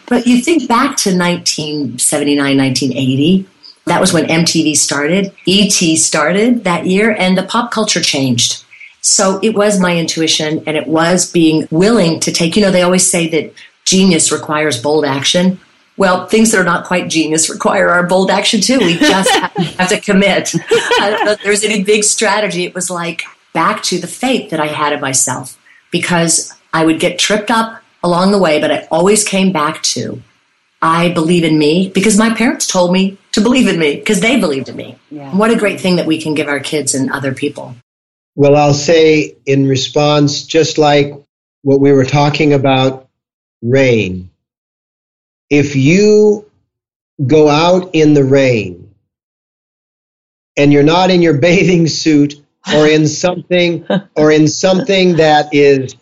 But you think back to 1979, 1980, that was when MTV started, ET started that year, and the pop culture changed. So it was my intuition, and it was being willing to take, you know, they always say that genius requires bold action. Well, things that are not quite genius require our bold action too. We just have to commit. I don't know if there was any big strategy. It was like back to the faith that I had in myself, because I would get tripped up along the way, but I always came back to, I believe in me because my parents told me to believe in me because they believed in me. Yeah. What a great thing that we can give our kids and other people. Well, I'll say in response, just like what we were talking about rain. If you go out in the rain and you're not in your bathing suit or in something that is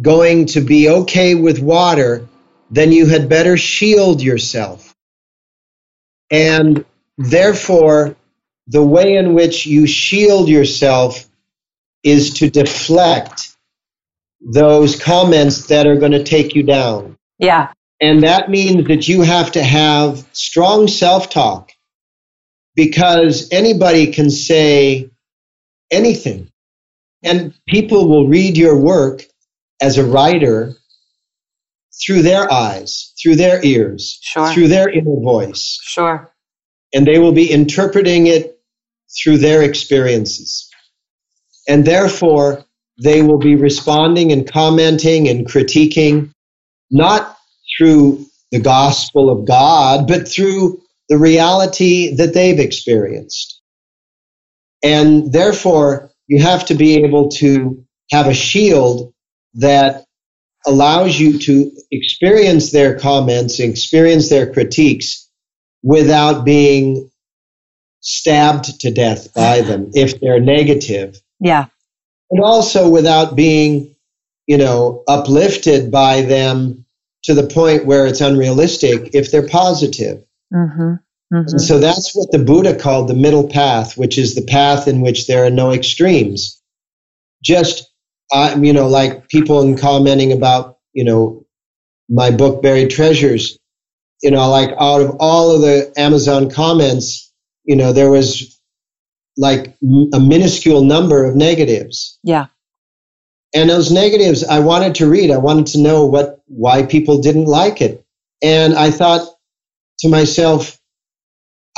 going to be okay with water, then you had better shield yourself. And therefore, the way in which you shield yourself is to deflect those comments that are going to take you down. Yeah. And that means that you have to have strong self-talk, because anybody can say anything. And people will read your work as a writer through their eyes, through their ears, sure, through their inner voice. Sure. And they will be interpreting it through their experiences. And therefore, they will be responding and commenting and critiquing, not through the gospel of God, but through the reality that they've experienced. And therefore, you have to be able to have a shield that allows you to experience their comments, experience their critiques, without being stabbed to death by them if they're negative. Yeah. And also without being, uplifted by them to the point where it's unrealistic if they're positive. Mm-hmm. Mm-hmm. And so that's what the Buddha called the middle path, which is the path in which there are no extremes. Just, like people in commenting about, my book, Buried Treasures, like out of all of the Amazon comments, there was like a minuscule number of negatives. Yeah. And those negatives I wanted to read. I wanted to know why people didn't like it. And I thought to myself,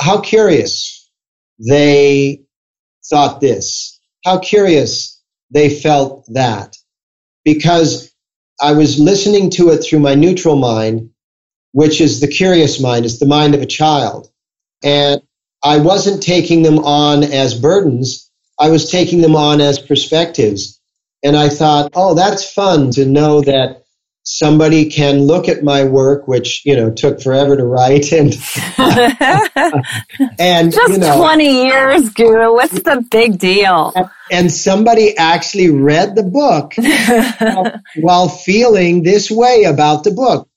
how curious they thought this. How curious they felt that. Because I was listening to it through my neutral mind, which is the curious mind. It's the mind of a child. And I wasn't taking them on as burdens. I was taking them on as perspectives. And I thought, oh, that's fun to know that somebody can look at my work, which, took forever to write. And, and just 20 years, Guru. What's the big deal? And somebody actually read the book while feeling this way about the book.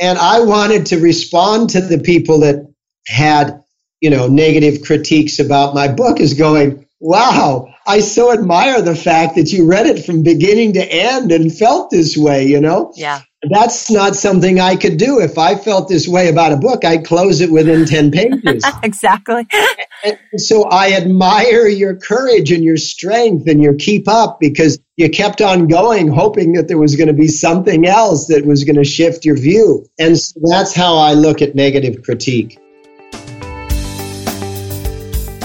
And I wanted to respond to the people that had negative critiques about my book is going, wow, I so admire the fact that you read it from beginning to end and felt this way, Yeah. That's not something I could do. If I felt this way about a book, I'd close it within 10 pages. Exactly. And so I admire your courage and your strength and your keep up, because you kept on going, hoping that there was going to be something else that was going to shift your view. And so that's how I look at negative critique.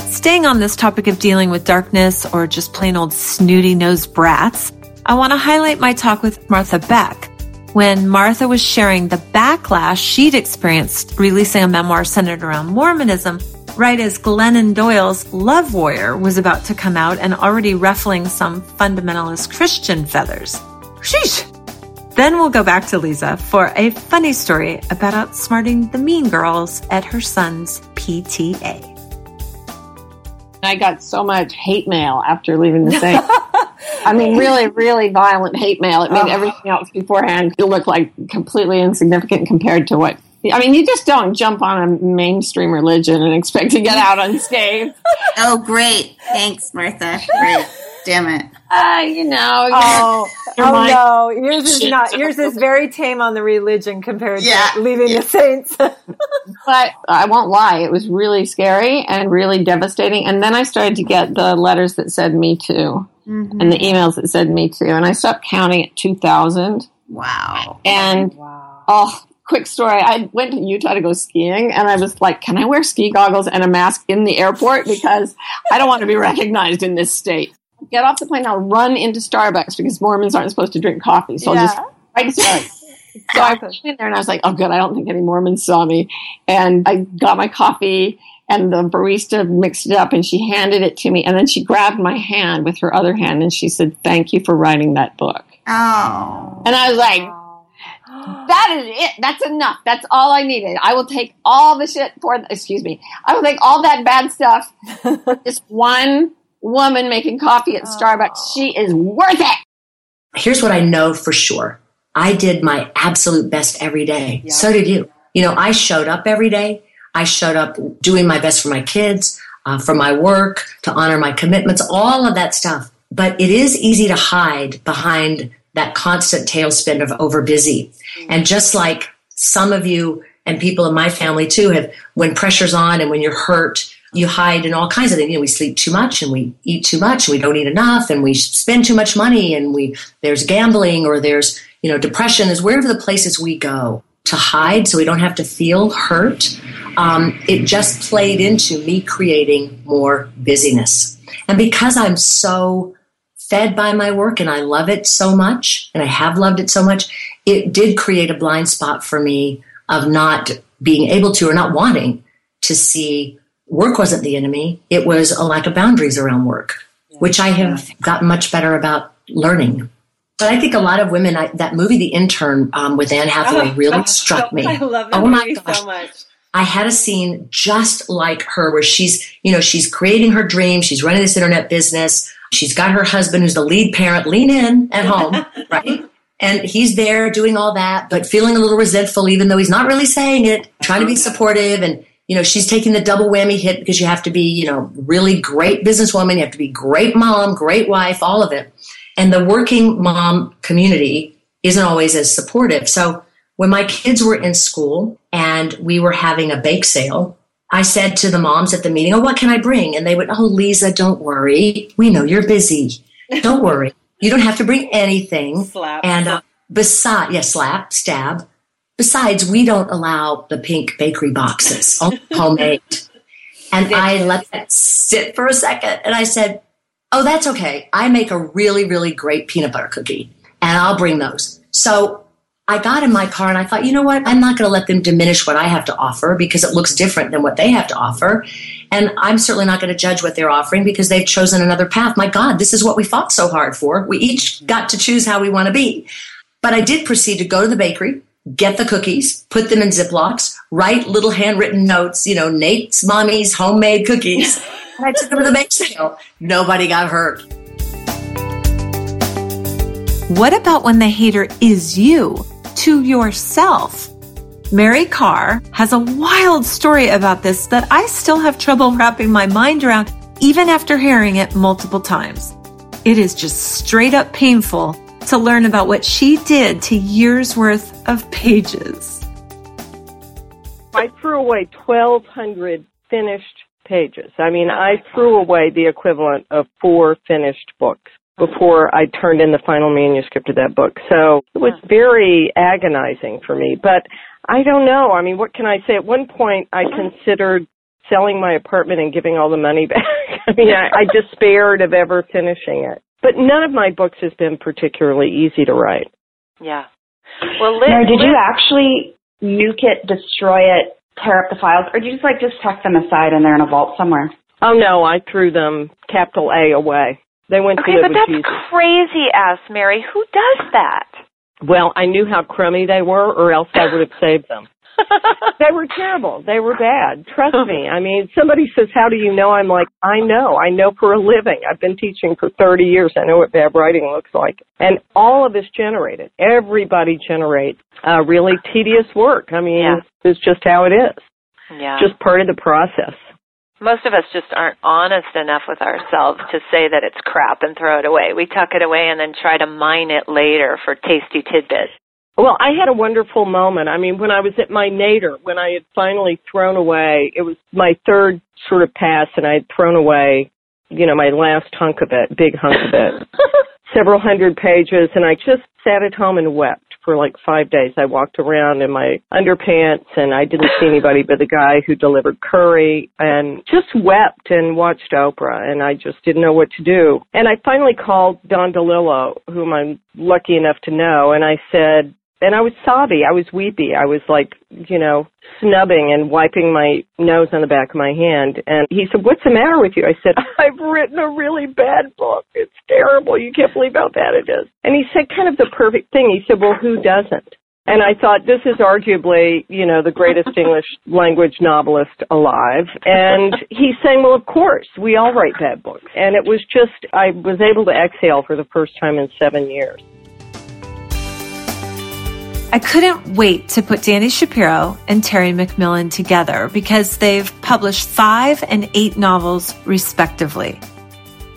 Staying on this topic of dealing with darkness or just plain old snooty-nosed brats, I want to highlight my talk with Martha Beck. When Martha was sharing the backlash she'd experienced releasing a memoir centered around Mormonism, right as Glennon Doyle's Love Warrior was about to come out and already ruffling some fundamentalist Christian feathers. Sheesh! Then we'll go back to Lisa for a funny story about outsmarting the mean girls at her son's PTA. I got so much hate mail after leaving the state. I mean, really, really violent hate mail. It made everything else beforehand look like completely insignificant compared to what... I mean, you just don't jump on a mainstream religion and expect to get out unscathed. Oh, great. Thanks, Martha. Great. Damn it. No. Yours is very tame on the religion compared to leaving the saints. But I won't lie, it was really scary and really devastating. And then I started to get the letters that said me too, mm-hmm, and the emails that said me too. And I stopped counting at 2,000. Wow. And quick story. I went to Utah to go skiing, and I was like, can I wear ski goggles and a mask in the airport? Because I don't want to be recognized in this state. Get off the plane, I'll run into Starbucks, because Mormons aren't supposed to drink coffee. So I'll just right Starbucks. So I went in there, and I was like, oh, good, I don't think any Mormons saw me. And I got my coffee, and the barista mixed it up, and she handed it to me. And then she grabbed my hand with her other hand, and she said, thank you for writing that book. Oh. And I was like... That is it. That's enough. That's all I needed. I will take all the shit for, excuse me. I will take all that bad stuff. Just one woman making coffee at Starbucks. She is worth it. Here's what I know for sure. I did my absolute best every day. Yeah. So did you. You know, I showed up every day. I showed up doing my best for my kids, for my work, to honor my commitments, all of that stuff. But it is easy to hide behind that constant tailspin of overbusy. And just like some of you and people in my family too have, when pressure's on and when you're hurt, you hide in all kinds of things. You know, we sleep too much and we eat too much and we don't eat enough and we spend too much money and there's gambling or there's, you know, depression. There's wherever the places we go to hide so we don't have to feel hurt. It just played into me creating more busyness. And because I'm so fed by my work and I love it so much and I have loved it so much, it did create a blind spot for me of not being able to or not wanting to see work wasn't the enemy. It was a lack of boundaries around work, which I have gotten much better about learning. But I think a lot of women, that movie, The Intern with Anne Hathaway really struck me. I love that movie so much. I had a scene just like her where she's creating her dream. She's running this internet business. She's got her husband who's the lead parent, lean in at home, right? And he's there doing all that, but feeling a little resentful, even though he's not really saying it, trying to be supportive. And, you know, she's taking the double whammy hit because you have to be, you know, really great businesswoman. You have to be great mom, great wife, all of it. And the working mom community isn't always as supportive. So when my kids were in school and we were having a bake sale, I said to the moms at the meeting, oh, what can I bring? And they would, oh, Lisa, don't worry. We know you're busy. Don't worry. You don't have to bring anything. Slap. And besides, slap, stab. Besides, we don't allow the pink bakery boxes, all homemade. And I let that sit for a second. And I said, oh, that's okay. I make a really, really great peanut butter cookie and I'll bring those. So I got in my car and I thought, you know what? I'm not going to let them diminish what I have to offer because it looks different than what they have to offer. And I'm certainly not going to judge what they're offering because they've chosen another path. My God, this is what we fought so hard for. We each got to choose how we want to be. But I did proceed to go to the bakery, get the cookies, put them in Ziplocs, write little handwritten notes, you know, Nate's mommy's homemade cookies. And I took them to the bake sale. Nobody got hurt. What about when the hater is you? To yourself. Mary Carr has a wild story about this that I still have trouble wrapping my mind around even after hearing it multiple times. It is just straight up painful to learn about what she did to years worth of pages. I threw away 1,200 finished pages. I mean, I threw away the equivalent of 4 finished books before I turned in the final manuscript of that book. So it was very agonizing for me. But I don't know. I mean, what can I say? At one point, I considered selling my apartment and giving all the money back. I mean, I despaired of ever finishing it. But none of my books has been particularly easy to write. Yeah. Well, Mary, did you actually nuke it, destroy it, tear up the files, or did you just tuck them aside and they're in a vault somewhere? Oh, no, I threw them, capital A, away. They went to live with Jesus. Okay, but that's crazy-ass, Mary. Who does that? Well, I knew how crummy they were, or else I would have saved them. They were terrible. They were bad. Trust me. I mean, somebody says, how do you know? I'm like, I know. I know for a living. I've been teaching for 30 years. I know what bad writing looks like. And all of us generate it. Everybody generates really tedious work. I mean, It's just how it is. Yeah. Just part of the process. Most of us just aren't honest enough with ourselves to say that it's crap and throw it away. We tuck it away and then try to mine it later for tasty tidbits. Well, I had a wonderful moment. I mean, when I was at my nadir, when I had finally thrown away, it was my third sort of pass, and I had thrown away, you know, my last hunk of it, big hunk of it, several hundred pages, and I just sat at home and wept. For 5 days, I walked around in my underpants, and I didn't see anybody but the guy who delivered curry, and just wept and watched Oprah, and I just didn't know what to do. And I finally called Don DeLillo, whom I'm lucky enough to know, and I said, and I was sobby, I was weepy, I was snubbing and wiping my nose on the back of my hand. And he said, what's the matter with you? I said, I've written a really bad book. It's terrible. You can't believe how bad it is. And he said kind of the perfect thing. He said, well, who doesn't? And I thought, this is arguably, you know, the greatest English language novelist alive. And he's saying, well, of course, we all write bad books. And it was just, I was able to exhale for the first time in 7 years. I couldn't wait to put Dani Shapiro and Terry McMillan together because they've published 5 and 8 novels respectively.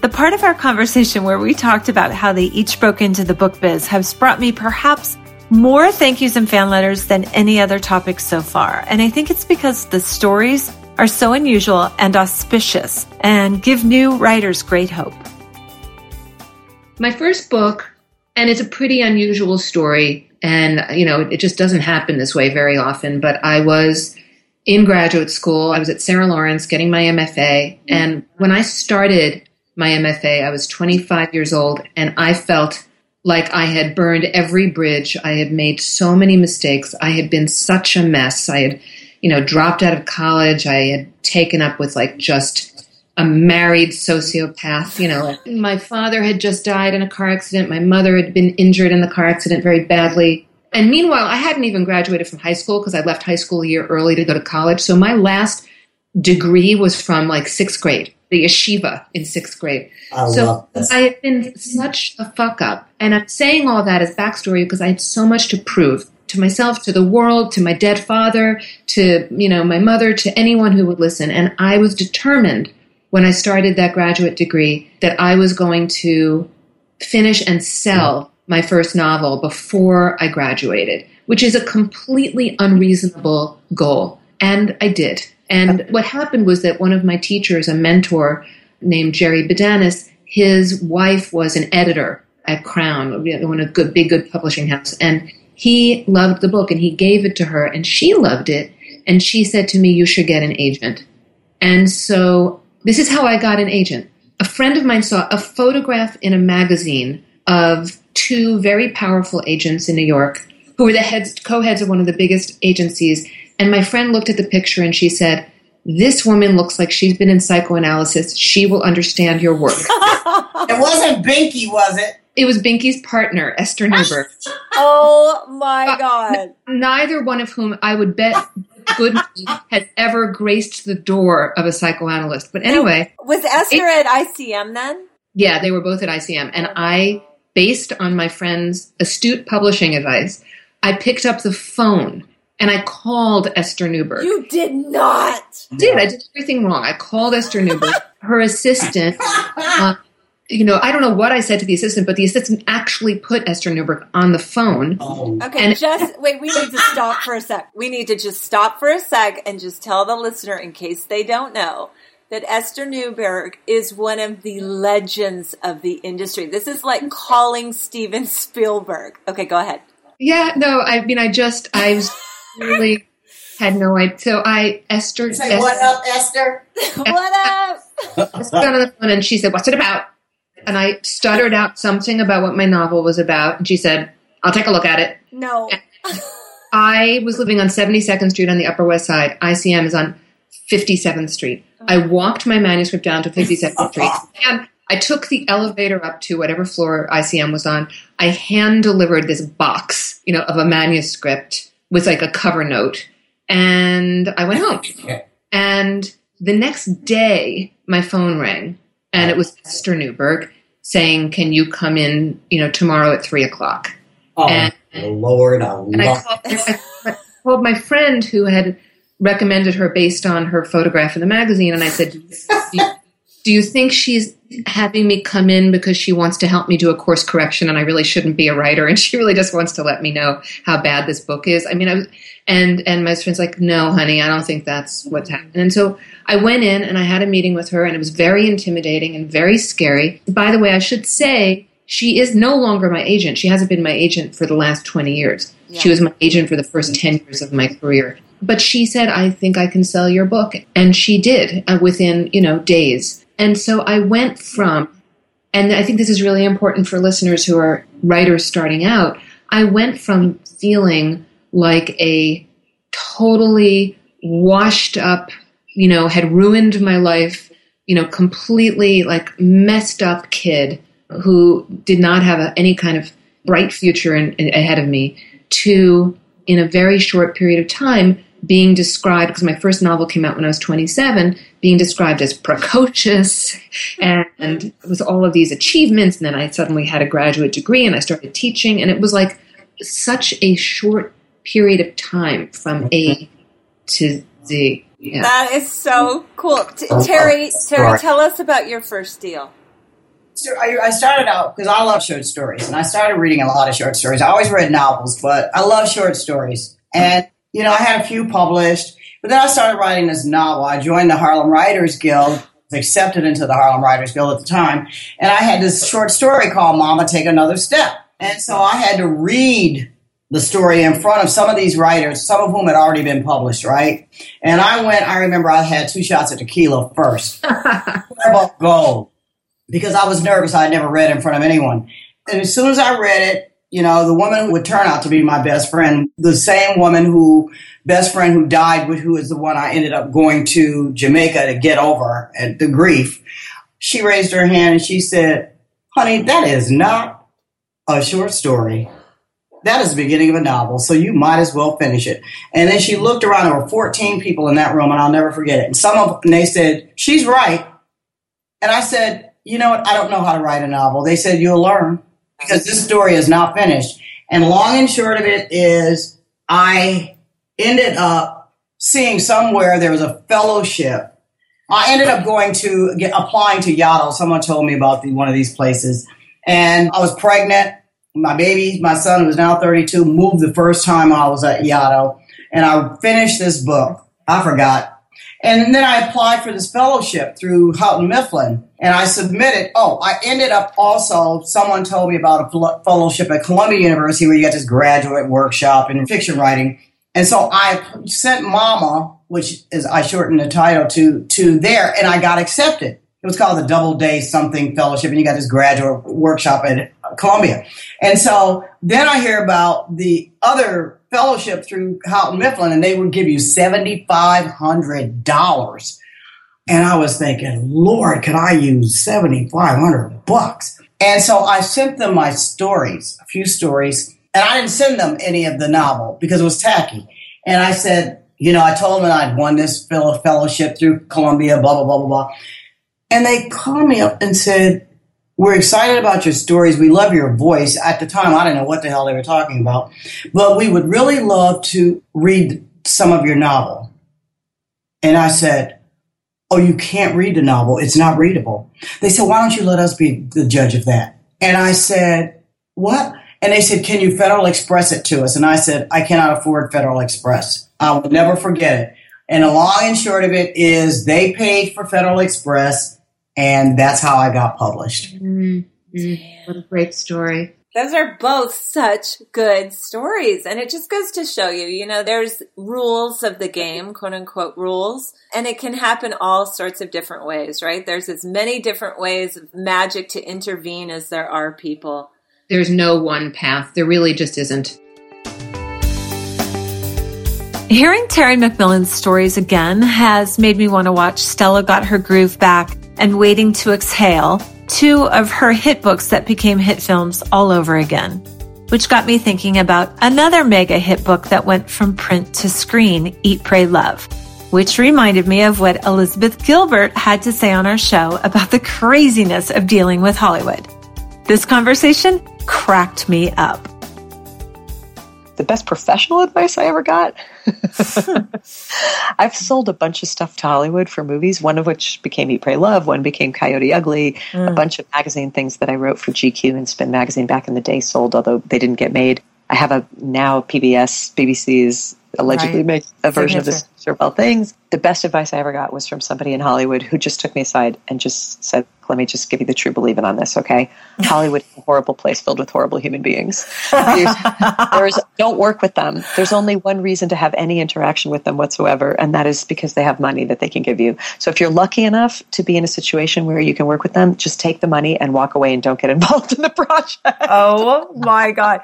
The part of our conversation where we talked about how they each broke into the book biz has brought me perhaps more thank yous and fan letters than any other topic so far. And I think it's because the stories are so unusual and auspicious and give new writers great hope. My first book, and it's a pretty unusual story, and, you know, it just doesn't happen this way very often. But I was in graduate school. I was at Sarah Lawrence getting my MFA. And when I started my MFA, I was 25 years old. And I felt like I had burned every bridge. I had made so many mistakes. I had been such a mess. I had, you know, dropped out of college. I had taken up with like just a married sociopath, you know. My father had just died in a car accident. My mother had been injured in the car accident very badly. And meanwhile, I hadn't even graduated from high school because I left high school a year early to go to college. So my last degree was from like 6th grade, the yeshiva in 6th grade. I love this. I had been such a fuck up. And I'm saying all that as backstory because I had so much to prove to myself, to the world, to my dead father, to, you know, my mother, to anyone who would listen. And I was determined when I started that graduate degree that I was going to finish and sell my first novel before I graduated, which is a completely unreasonable goal. And I did. And what happened was that one of my teachers, a mentor named Jerry Bedanis, his wife was an editor at Crown, one of a big, good publishing house. And he loved the book and he gave it to her and she loved it. And she said to me, you should get an agent. And so this is how I got an agent. A friend of mine saw a photograph in a magazine of two very powerful agents in New York who were the co-heads of one of the biggest agencies. And my friend looked at the picture and she said, this woman looks like she's been in psychoanalysis. She will understand your work. It wasn't Binky, was it? It was Binky's partner, Esther Newbert. Oh, my God. Neither one of whom I would bet good had ever graced the door of a psychoanalyst. But anyway. Was Esther at ICM then? Yeah, they were both at ICM. And I, based on my friend's astute publishing advice, I picked up the phone and I called Esther Newbert. You did not. I did. I did everything wrong. I called Esther Newbert, her assistant. You know, I don't know what I said to the assistant, but the assistant actually put Esther Newbert on the phone. Oh. Okay, just wait. We need to stop for a sec. We need to just stop for a sec and just tell the listener, in case they don't know, that Esther Newbert is one of the legends of the industry. This is like calling Steven Spielberg. Okay, go ahead. Yeah, no, I mean, I really had no idea. So Esther. Say, Esther, what up, Esther? What up? I got on the phone and she said, what's it about? And I stuttered out something about what my novel was about. And she said, I'll take a look at it. No. And I was living on 72nd Street on the Upper West Side. ICM is on 57th Street. Oh. I walked my manuscript down to 57th Street. And I took the elevator up to whatever floor ICM was on. I hand-delivered this box, you know, of a manuscript with, like, a cover note. And I went home. Yeah. And the next day, my phone rang. And it was Esther Newberg saying, can you come in, you know, tomorrow at 3:00? Oh, and, Lord, I called my friend who had recommended her based on her photograph in the magazine. And I said, do you think she's having me come in because she wants to help me do a course correction and I really shouldn't be a writer? And she really just wants to let me know how bad this book is. I mean, and my friend's like, no, honey, I don't think that's what's happened. And so I went in and I had a meeting with her and it was very intimidating and very scary. By the way, I should say she is no longer my agent. She hasn't been my agent for the last 20 years. Yeah. She was my agent for the first 10 years of my career. But she said, I think I can sell your book. And she did within, you know, days. And so I went from, and I think this is really important for listeners who are writers starting out, I went from feeling like a totally washed up, you know, had ruined my life, you know, completely like messed up kid who did not have any kind of bright future ahead of me, to, in a very short period of time, being described, because my first novel came out when I was 27, being described as precocious, and with all of these achievements. And then I suddenly had a graduate degree and I started teaching. And it was like such a short period of time from A to Z. Yeah. That is so cool. Terry, tell us about your first deal. So I started out, because I love short stories, and I started reading a lot of short stories. I always read novels, but I love short stories. And, you know, I had a few published, but then I started writing this novel. I joined the Harlem Writers Guild, was accepted into the Harlem Writers Guild at the time, and I had this short story called Mama Take Another Step. And so I had to read the story in front of some of these writers, some of whom had already been published, right? And I remember I had 2 shots of tequila first. About gold. Because I was nervous. I had never read in front of anyone. And as soon as I read it, you know, the woman would turn out to be my best friend. The same woman who died, who is the one I ended up going to Jamaica to get over at the grief. She raised her hand and she said, "Honey, that is not a short story. That is the beginning of a novel, so you might as well finish it." And then she looked around. There were 14 people in that room, and I'll never forget it. And they said, "She's right." And I said, "You know what? I don't know how to write a novel." They said, "You'll learn, because this story is not finished." And long and short of it is, I ended up seeing somewhere there was a fellowship. I ended up going to applying to Yaddo. Someone told me about one of these places, and I was pregnant. My son, who was now 32, moved the first time I was at Yaddo, and I finished this book. I forgot. And then I applied for this fellowship through Houghton Mifflin, and I submitted. Oh, I ended up also, someone told me about a fellowship at Columbia University where you got this graduate workshop in fiction writing. And so I sent Mama, which is, I shortened the title to there, and I got accepted. It was called the Double Day Something Fellowship, and you got this graduate workshop at Columbia. And so then I hear about the other fellowship through Houghton Mifflin, and they would give you $7,500. And I was thinking, Lord, could I use $7,500? And so I sent them my stories, a few stories, and I didn't send them any of the novel because it was tacky. And I said, you know, I told them I'd won this fellowship through Columbia, blah, blah, blah, blah, blah. And they called me up and said, "We're excited about your stories. We love your voice." At the time, I didn't know what the hell they were talking about. "But we would really love to read some of your novel." And I said, "Oh, you can't read the novel. It's not readable." They said, "Why don't you let us be the judge of that?" And I said, "What?" And they said, "Can you Federal Express it to us?" And I said, "I cannot afford Federal Express. I will never forget it." And the long and short of it is, they paid for Federal Express. And that's how I got published. Mm-hmm. What a great story. Those are both such good stories. And it just goes to show you, you know, there's rules of the game, quote unquote rules. And it can happen all sorts of different ways, right? There's as many different ways of magic to intervene as there are people. There's no one path. There really just isn't. Hearing Terry McMillan's stories again has made me want to watch Stella Got Her Groove Back and Waiting to Exhale, 2 of her hit books that became hit films, all over again, which got me thinking about another mega hit book that went from print to screen, Eat, Pray, Love, which reminded me of what Elizabeth Gilbert had to say on our show about the craziness of dealing with Hollywood. This conversation cracked me up. The best professional advice I ever got. I've sold a bunch of stuff to Hollywood for movies, one of which became Eat, Pray, Love, one became Coyote Ugly, a bunch of magazine things that I wrote for GQ and Spin Magazine back in the day sold, although they didn't get made. I have a now PBS, BBC's allegedly made a version of this Well Things. The best advice I ever got was from somebody in Hollywood who just took me aside and just said, "Let me just give you the true believing on this, okay? Hollywood is a horrible place filled with horrible human beings. Don't work with them. There's only one reason to have any interaction with them whatsoever, and that is because they have money that they can give you. So if you're lucky enough to be in a situation where you can work with them, just take the money and walk away and don't get involved in the project." Oh, my God.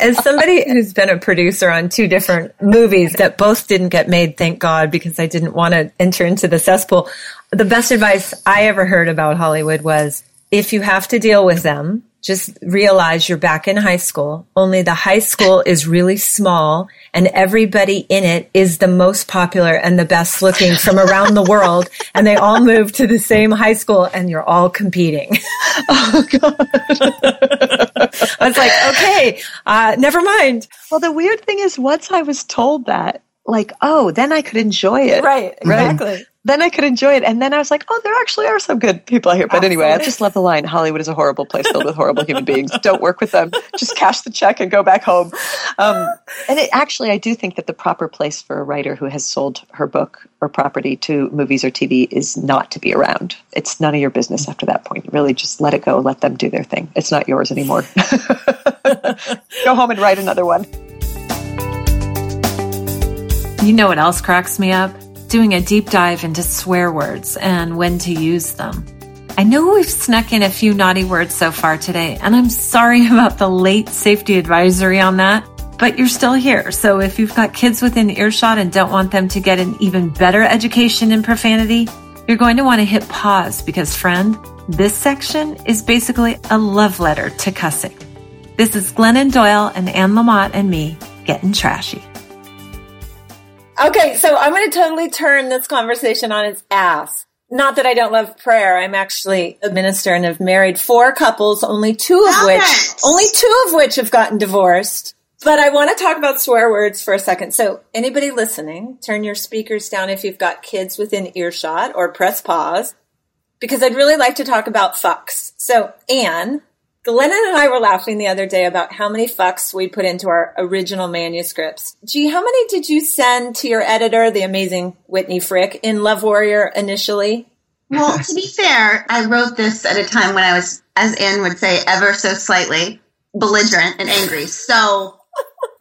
As somebody who's been a producer on 2 different movies that both didn't get made, thank God, because I didn't want to enter into the cesspool. The best advice I ever heard about Hollywood was, if you have to deal with them, Just realize you're back in high school, only the high school is really small and everybody in it is the most popular and the best looking from around the world. And they all move to the same high school and you're all competing. Oh, God. I was like, okay, never mind. Well, the weird thing is once I was told that, like, oh, then I could enjoy it. Right, exactly. Right? Then I could enjoy it. And then I was like, oh, there actually are some good people out here. But anyway, I just love the line, Hollywood is a horrible place filled with horrible human beings. Don't work with them. Just cash the check and go back home. And it actually, I do think that the proper place for a writer who has sold her book or property to movies or TV is not to be around. It's none of your business after that point. Really, just let it go. Let them do their thing. It's not yours anymore. Go home and write another one. You know what else cracks me up? Doing a deep dive into swear words and when to use them. I know we've snuck in a few naughty words so far today, and I'm sorry about the late safety advisory on that, but you're still here. So if you've got kids within earshot and don't want them to get an even better education in profanity, you're going to want to hit pause because, friend, this section is basically a love letter to cussing. This is Glennon Doyle and Anne Lamott and me getting trashy. Okay, so I'm going to totally turn this conversation on its ass. Not that I don't love prayer. I'm actually a minister and have married 4 couples, only two of which have gotten divorced. But I want to talk about swear words for a second. So anybody listening, turn your speakers down if you've got kids within earshot or press pause, because I'd really like to talk about fucks. So Anne, Glennon and I were laughing the other day about how many fucks we put into our original manuscripts. Gee, how many did you send to your editor, the amazing Whitney Frick, in Love Warrior initially? Well, to be fair, I wrote this at a time when I was, as Anne would say, ever so slightly belligerent and angry. So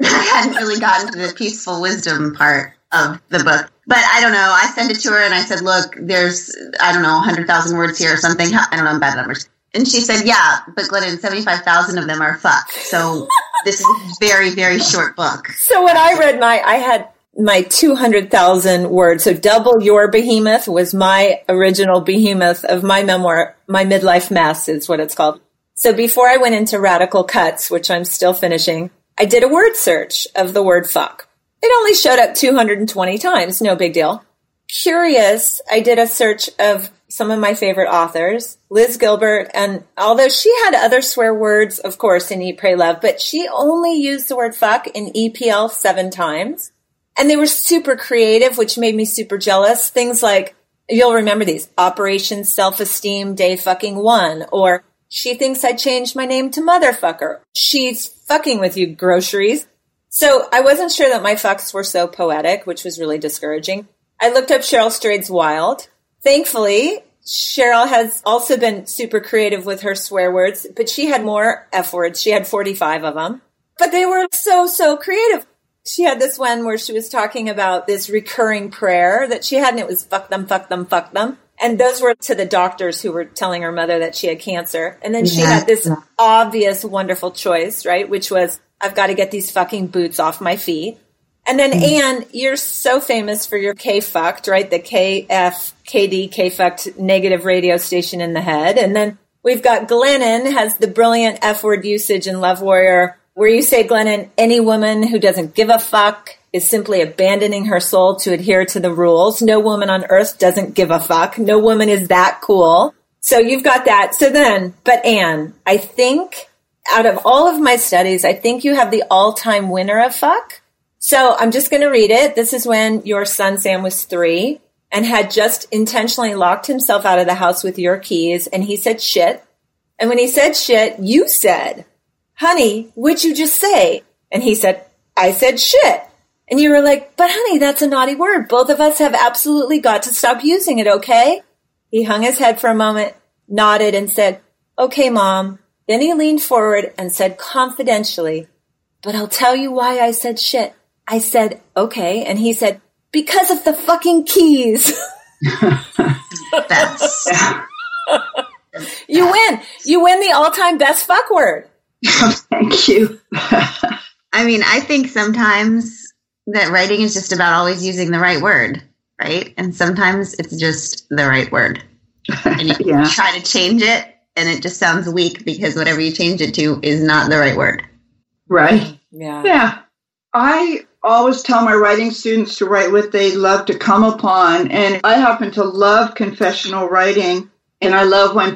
I hadn't really gotten to the peaceful wisdom part of the book. But I don't know. I sent it to her and I said, look, there's, 100,000 words here or something. I don't know. I'm bad at numbers. And she said, yeah, but Glennon, 75,000 of them are fucked. So this is a very, very short book. So when I read I had my 200,000 words. So double your behemoth was my original behemoth of my memoir. My Midlife Mess is what it's called. So before I went into Radical Cuts, which I'm still finishing, I did a word search of the word fuck. It only showed up 220 times. No big deal. Curious, I did a search of some of my favorite authors, Liz Gilbert, and although she had other swear words, of course, in Eat, Pray, Love, but she only used the word fuck in EPL 7 times. And they were super creative, which made me super jealous. Things like, you'll remember these, Operation Self-Esteem Day Fucking 1, or she thinks I changed my name to motherfucker. She's fucking with you, groceries. So I wasn't sure that my fucks were so poetic, which was really discouraging. I looked up Cheryl Strayed's Wild. Thankfully, Cheryl has also been super creative with her swear words, but she had more F words. She had 45 of them, but they were so creative. She had this one where she was talking about this recurring prayer that she had, and it was fuck them, fuck them, fuck them. And those were to the doctors who were telling her mother that she had cancer. And then she had this obvious, wonderful choice, right? Which was, I've got to get these fucking boots off my feet. And then, Anne, you're so famous for your K-fucked, right? The KFKD, K-fucked negative radio station in the head. And then we've got Glennon has the brilliant F-word usage in Love Warrior, where you say, Glennon, any woman who doesn't give a fuck is simply abandoning her soul to adhere to the rules. No woman on earth doesn't give a fuck. No woman is that cool. So you've got that. So then, but Anne, I think out of all of my studies, I think you have the all-time winner of fuck. So I'm just going to read it. This is when your son Sam was 3 and had just intentionally locked himself out of the house with your keys. And he said shit. And when he said shit, you said, honey, what'd you just say? And he said, I said shit. And you were like, but honey, that's a naughty word. Both of us have absolutely got to stop using it, okay? He hung his head for a moment, nodded and said, okay, Mom. Then he leaned forward and said confidentially, but I'll tell you why I said shit. I said, okay. And he said, because of the fucking keys. You win. You win the all-time best fuck word. Oh, thank you. I mean, I think sometimes that writing is just about always using the right word, right? And sometimes it's just the right word. And you try to change it and it just sounds weak because whatever you change it to is not the right word. Right. Yeah. Yeah. I always tell my writing students to write what they love to come upon. And I happen to love confessional writing. And I love when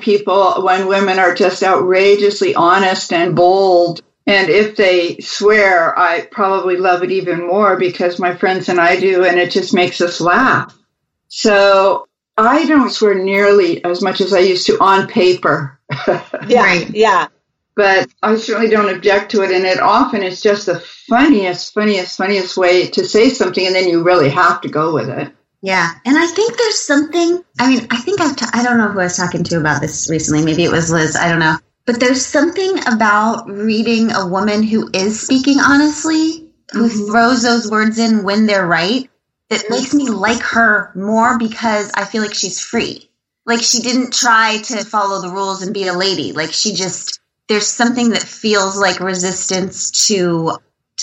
women are just outrageously honest and bold. And if they swear, I probably love it even more because my friends and I do, and it just makes us laugh. So I don't swear nearly as much as I used to on paper. Yeah, right. Yeah. But I certainly don't object to it. And it often is just the funniest way to say something. And then you really have to go with it. Yeah. And I think there's something, I don't know who I was talking to about this recently. Maybe it was Liz. I don't know. But there's something about reading a woman who is speaking honestly, who throws those words in when they're right, that makes me like her more because I feel like she's free. Like she didn't try to follow the rules and be a lady. Like she just, there's something that feels like resistance to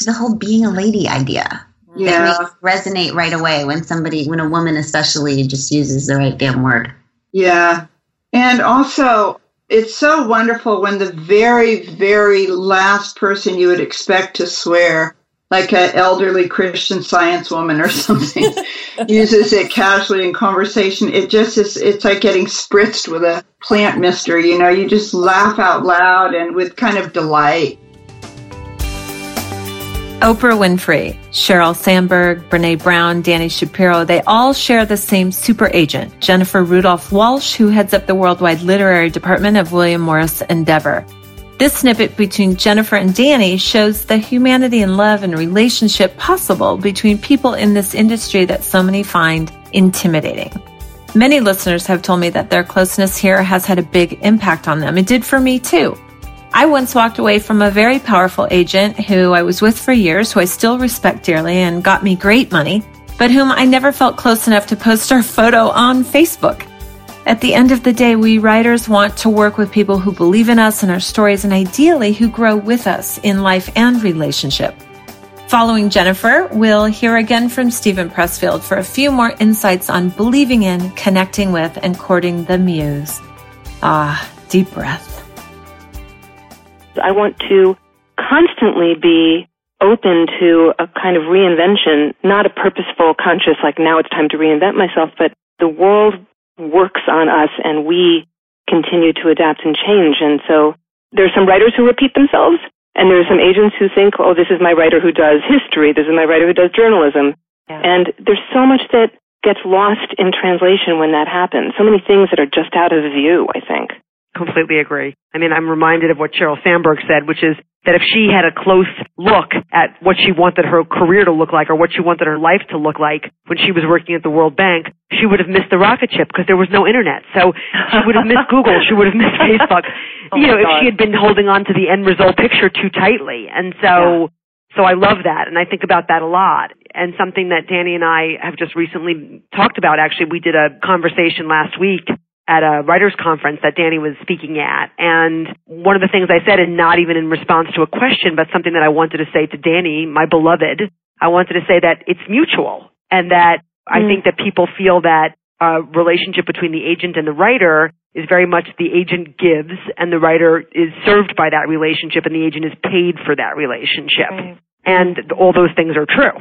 the whole being a lady idea. Yeah. That makes it resonate right away when a woman especially just uses the right damn word. Yeah. And also, it's so wonderful when the very, very last person you would expect to swear, like an elderly Christian Science woman or something, uses it casually in conversation. It just is, it's like getting spritzed with a plant mister, you know, you just laugh out loud and with kind of delight. Oprah Winfrey, Sheryl Sandberg, Brené Brown, Dani Shapiro, they all share the same super agent, Jennifer Rudolph Walsh, who heads up the worldwide literary department of William Morris Endeavor. This snippet between Jennifer and Dani shows the humanity and love and relationship possible between people in this industry that so many find intimidating. Many listeners have told me that their closeness here has had a big impact on them. It did for me too. I once walked away from a very powerful agent who I was with for years, who I still respect dearly and got me great money, but whom I never felt close enough to post our photo on Facebook. At the end of the day, we writers want to work with people who believe in us and our stories, and ideally who grow with us in life and relationship. Following Jennifer, we'll hear again from Stephen Pressfield for a few more insights on believing in, connecting with, and courting the muse. Ah, deep breath. I want to constantly be open to a kind of reinvention, not a purposeful, conscious, like now it's time to reinvent myself, but the world works on us and we continue to adapt and change. And so there's some writers who repeat themselves and there's some agents who think, oh, this is my writer who does history. This is my writer who does journalism. Yeah. And there's so much that gets lost in translation when that happens. So many things that are just out of view, I think. Completely agree. I mean, I'm reminded of what Sheryl Sandberg said, which is that if she had a close look at what she wanted her career to look like or what she wanted her life to look like when she was working at the World Bank, she would have missed the rocket ship because there was no internet. So she would have missed Google. She would have missed Facebook. If she had been holding on to the end result picture too tightly. And so, So I love that. And I think about that a lot. And something that Dani and I have just recently talked about, actually, we did a conversation last week at a writers' conference that Dani was speaking at. And one of the things I said, and not even in response to a question, but something that I wanted to say to Dani, my beloved, I wanted to say that it's mutual and that I think that people feel that a relationship between the agent and the writer is very much the agent gives and the writer is served by that relationship and the agent is paid for that relationship. Right. And all those things are true.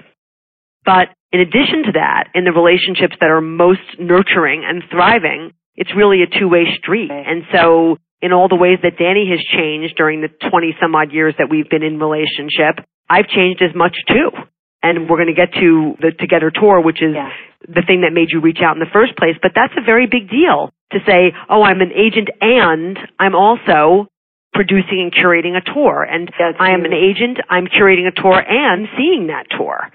But in addition to that, in the relationships that are most nurturing and thriving, it's really a two-way street. And so in all the ways that Dani has changed during the 20-some-odd years that we've been in relationship, I've changed as much too. And we're going to get to the Together Tour, which is the thing that made you reach out in the first place. But that's a very big deal to say, oh, I'm an agent and I'm also producing and curating a tour. And I am an agent, I'm curating a tour, and seeing that tour.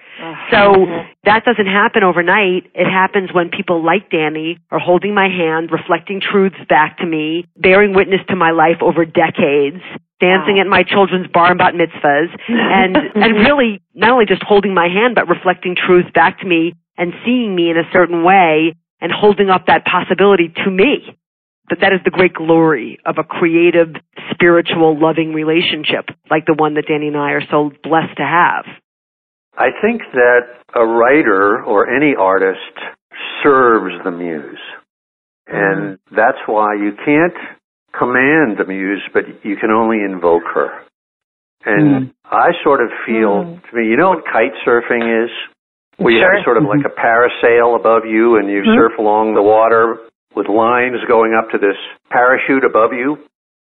That doesn't happen overnight. It happens when people like Dani are holding my hand, reflecting truths back to me, bearing witness to my life over decades, dancing at my children's bar and bat mitzvahs, and really not only just holding my hand, but reflecting truths back to me and seeing me in a certain way and holding up that possibility to me. But that is the great glory of a creative, spiritual, loving relationship like the one that Dani and I are so blessed to have. I think that a writer or any artist serves the muse. And that's why you can't command the muse, but you can only invoke her. And I sort of feel, to me, you know what kite surfing is? Where you have sort of like a parasail above you, and you surf along the water with lines going up to this parachute above you.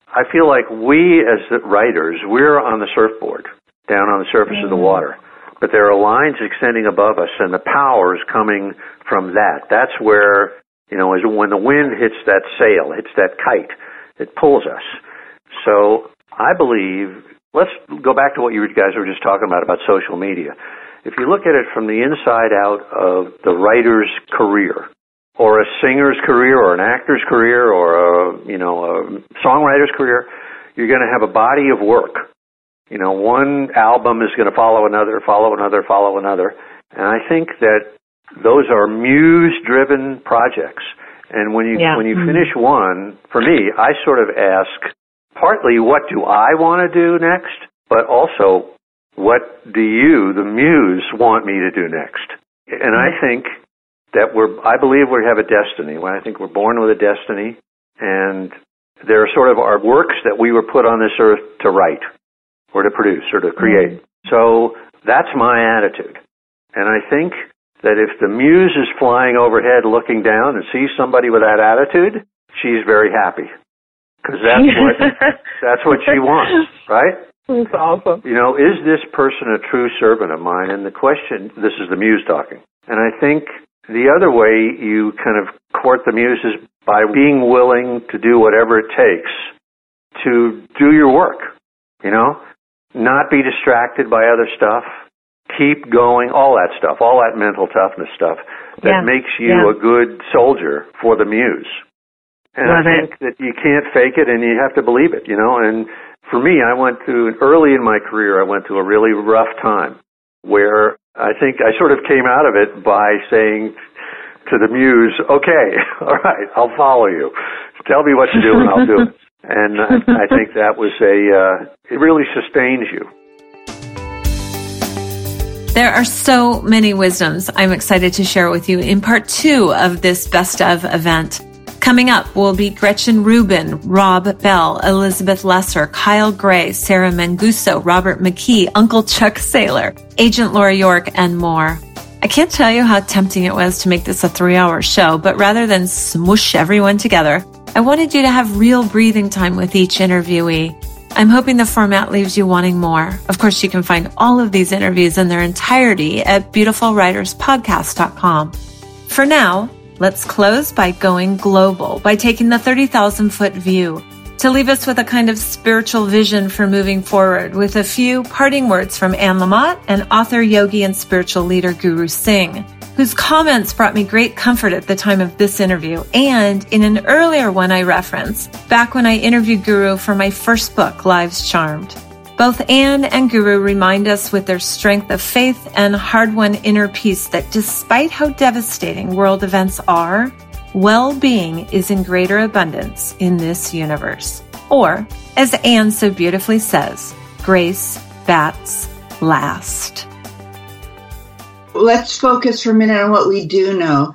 I feel like we as writers, we're on the surfboard, down on the surface of the water. But there are lines extending above us, and the power is coming from that. That's where, you know, is when the wind hits that sail, hits that kite, it pulls us. So I believe, let's go back to what you guys were just talking about social media. If you look at it from the inside out of the writer's career, or a singer's career, or an actor's career, or a songwriter's career, you're going to have a body of work. You know, one album is going to follow another. And I think that those are muse-driven projects. And when you finish one, for me, I sort of ask partly, what do I want to do next? But also, what do you, the muse, want me to do next? And I think that I believe we have a destiny. Well, I think we're born with a destiny, and there are sort of our works that we were put on this earth to write, or to produce, or to create. So that's my attitude. And I think that if the muse is flying overhead looking down and sees somebody with that attitude, she's very happy. Because that's what she wants, right? That's awesome. You know, is this person a true servant of mine? And the question, this is the muse talking. And I think the other way you kind of court the muse is by being willing to do whatever it takes to do your work, you know? Not be distracted by other stuff. Keep going, all that stuff, all that mental toughness stuff that makes you a good soldier for the muse. And I think that you can't fake it, and you have to believe it, you know? And for me, early in my career, I went through a really rough time where I think I sort of came out of it by saying to the muse, okay, all right, I'll follow you. Tell me what to do and I'll do it. And I think that was it really sustains you. There are so many wisdoms I'm excited to share with you in part 2 of this Best Of event. Coming up will be Gretchen Rubin, Rob Bell, Elizabeth Lesser, Kyle Gray, Sarah Manguso, Robert McKee, Uncle Chuck Saylor, Agent Laura York, and more. I can't tell you how tempting it was to make this a 3-hour show, but rather than smoosh everyone together, I wanted you to have real breathing time with each interviewee. I'm hoping the format leaves you wanting more. Of course, you can find all of these interviews in their entirety at beautifulwriterspodcast.com. For now, let's close by going global, by taking the 30,000-foot view, to leave us with a kind of spiritual vision for moving forward, with a few parting words from Anne Lamott and author, yogi, and spiritual leader Guru Singh, whose comments brought me great comfort at the time of this interview, and in an earlier one I reference, back when I interviewed Guru for my first book, Lives Charmed. Both Anne and Guru remind us with their strength of faith and hard-won inner peace that despite how devastating world events are, well-being is in greater abundance in this universe. Or, as Anne so beautifully says, grace bats last. Let's focus for a minute on what we do know.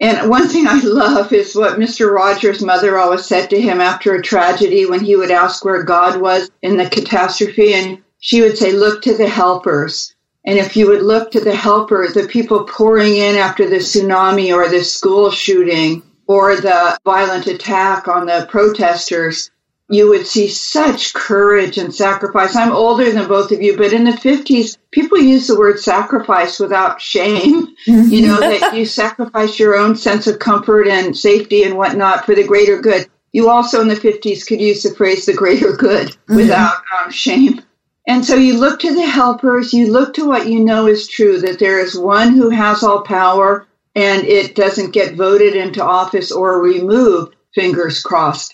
And one thing I love is what Mr. Rogers' mother always said to him after a tragedy when he would ask where God was in the catastrophe, and she would say, look to the helpers. And if you would look to the helper, the people pouring in after the tsunami or the school shooting or the violent attack on the protesters, you would see such courage and sacrifice. I'm older than both of you, but in the 50s, people used the word sacrifice without shame. You know, that you sacrifice your own sense of comfort and safety and whatnot for the greater good. You also in the 50s could use the phrase the greater good without shame. And so you look to the helpers, you look to what you know is true, that there is one who has all power and it doesn't get voted into office or removed, fingers crossed.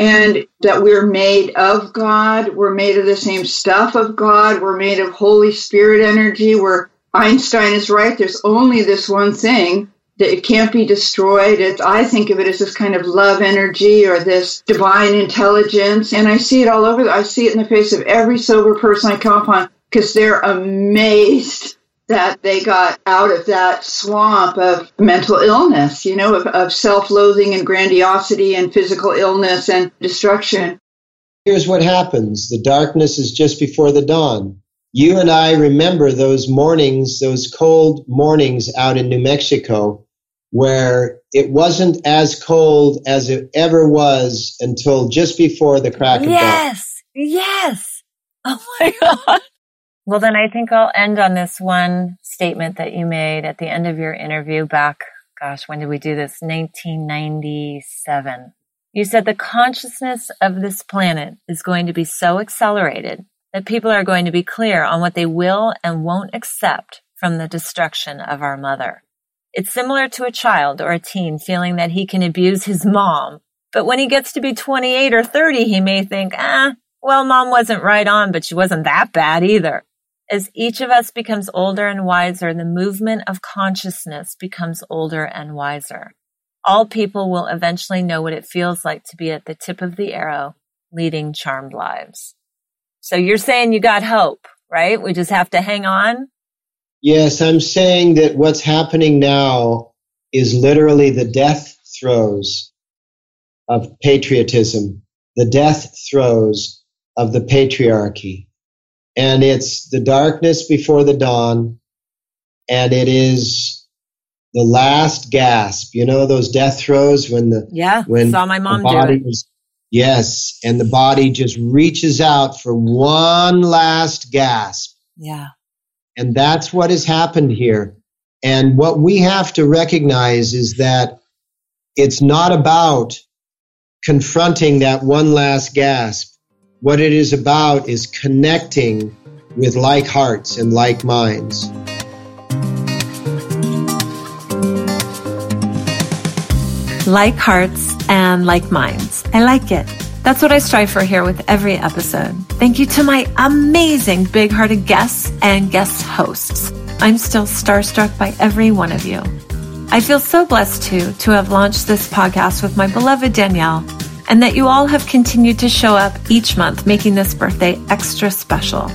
And that we're made of God, we're made of the same stuff of God, we're made of Holy Spirit energy, where Einstein is right, there's only this one thing, that it can't be destroyed. I think of it as this kind of love energy or this divine intelligence. And I see it all over. I see it in the face of every sober person I come upon because they're amazed that they got out of that swamp of mental illness, you know, of self-loathing and grandiosity and physical illness and destruction. Here's what happens. The darkness is just before the dawn. You and I remember those mornings, those cold mornings out in New Mexico, where it wasn't as cold as it ever was until just before the crack of dawn. Yes, yes. Oh, my God. Well, then I think I'll end on this one statement that you made at the end of your interview back, gosh, when did we do this? 1997. You said the consciousness of this planet is going to be so accelerated that people are going to be clear on what they will and won't accept from the destruction of our mother. It's similar to a child or a teen feeling that he can abuse his mom, but when he gets to be 28 or 30, he may think, well, mom wasn't right on, but she wasn't that bad either. As each of us becomes older and wiser, the movement of consciousness becomes older and wiser. All people will eventually know what it feels like to be at the tip of the arrow, leading charmed lives. So you're saying you got hope, right? We just have to hang on? Yes, I'm saying that what's happening now is literally the death throes of patriotism, the death throes of the patriarchy. And it's the darkness before the dawn, and it is the last gasp. You know those death throes when the saw my mom do it. Yes, and the body just reaches out for one last gasp. Yeah, and that's what has happened here. And what we have to recognize is that it's not about confronting that one last gasp. What it is about is connecting with like hearts and like minds. Like hearts and like minds. I like it. That's what I strive for here with every episode. Thank you to my amazing big-hearted guests and guest hosts. I'm still starstruck by every one of you. I feel so blessed, too, to have launched this podcast with my beloved Danielle, and that you all have continued to show up each month, making this birthday extra special.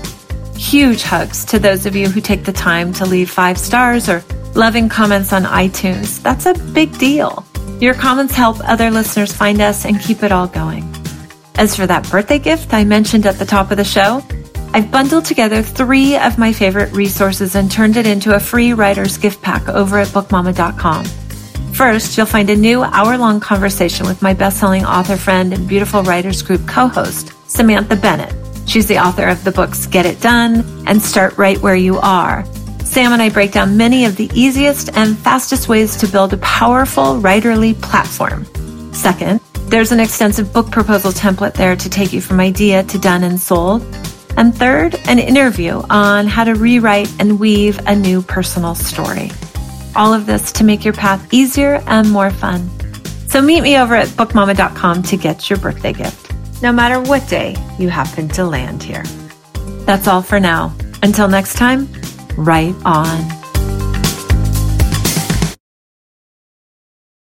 Huge hugs to those of you who take the time to leave 5 stars or loving comments on iTunes. That's a big deal. Your comments help other listeners find us and keep it all going. As for that birthday gift I mentioned at the top of the show, I've bundled together 3 of my favorite resources and turned it into a free writer's gift pack over at bookmama.com. First, you'll find a new hour-long conversation with my best-selling author friend and Beautiful Writers Group co-host, Samantha Bennett. She's the author of the books Get It Done and Start Right Where You Are. Sam and I break down many of the easiest and fastest ways to build a powerful writerly platform. Second, there's an extensive book proposal template there to take you from idea to done and sold. And third, an interview on how to rewrite and weave a new personal story. All of this to make your path easier and more fun. So meet me over at bookmama.com to get your birthday gift, no matter what day you happen to land here. That's all for now. Until next time, write on.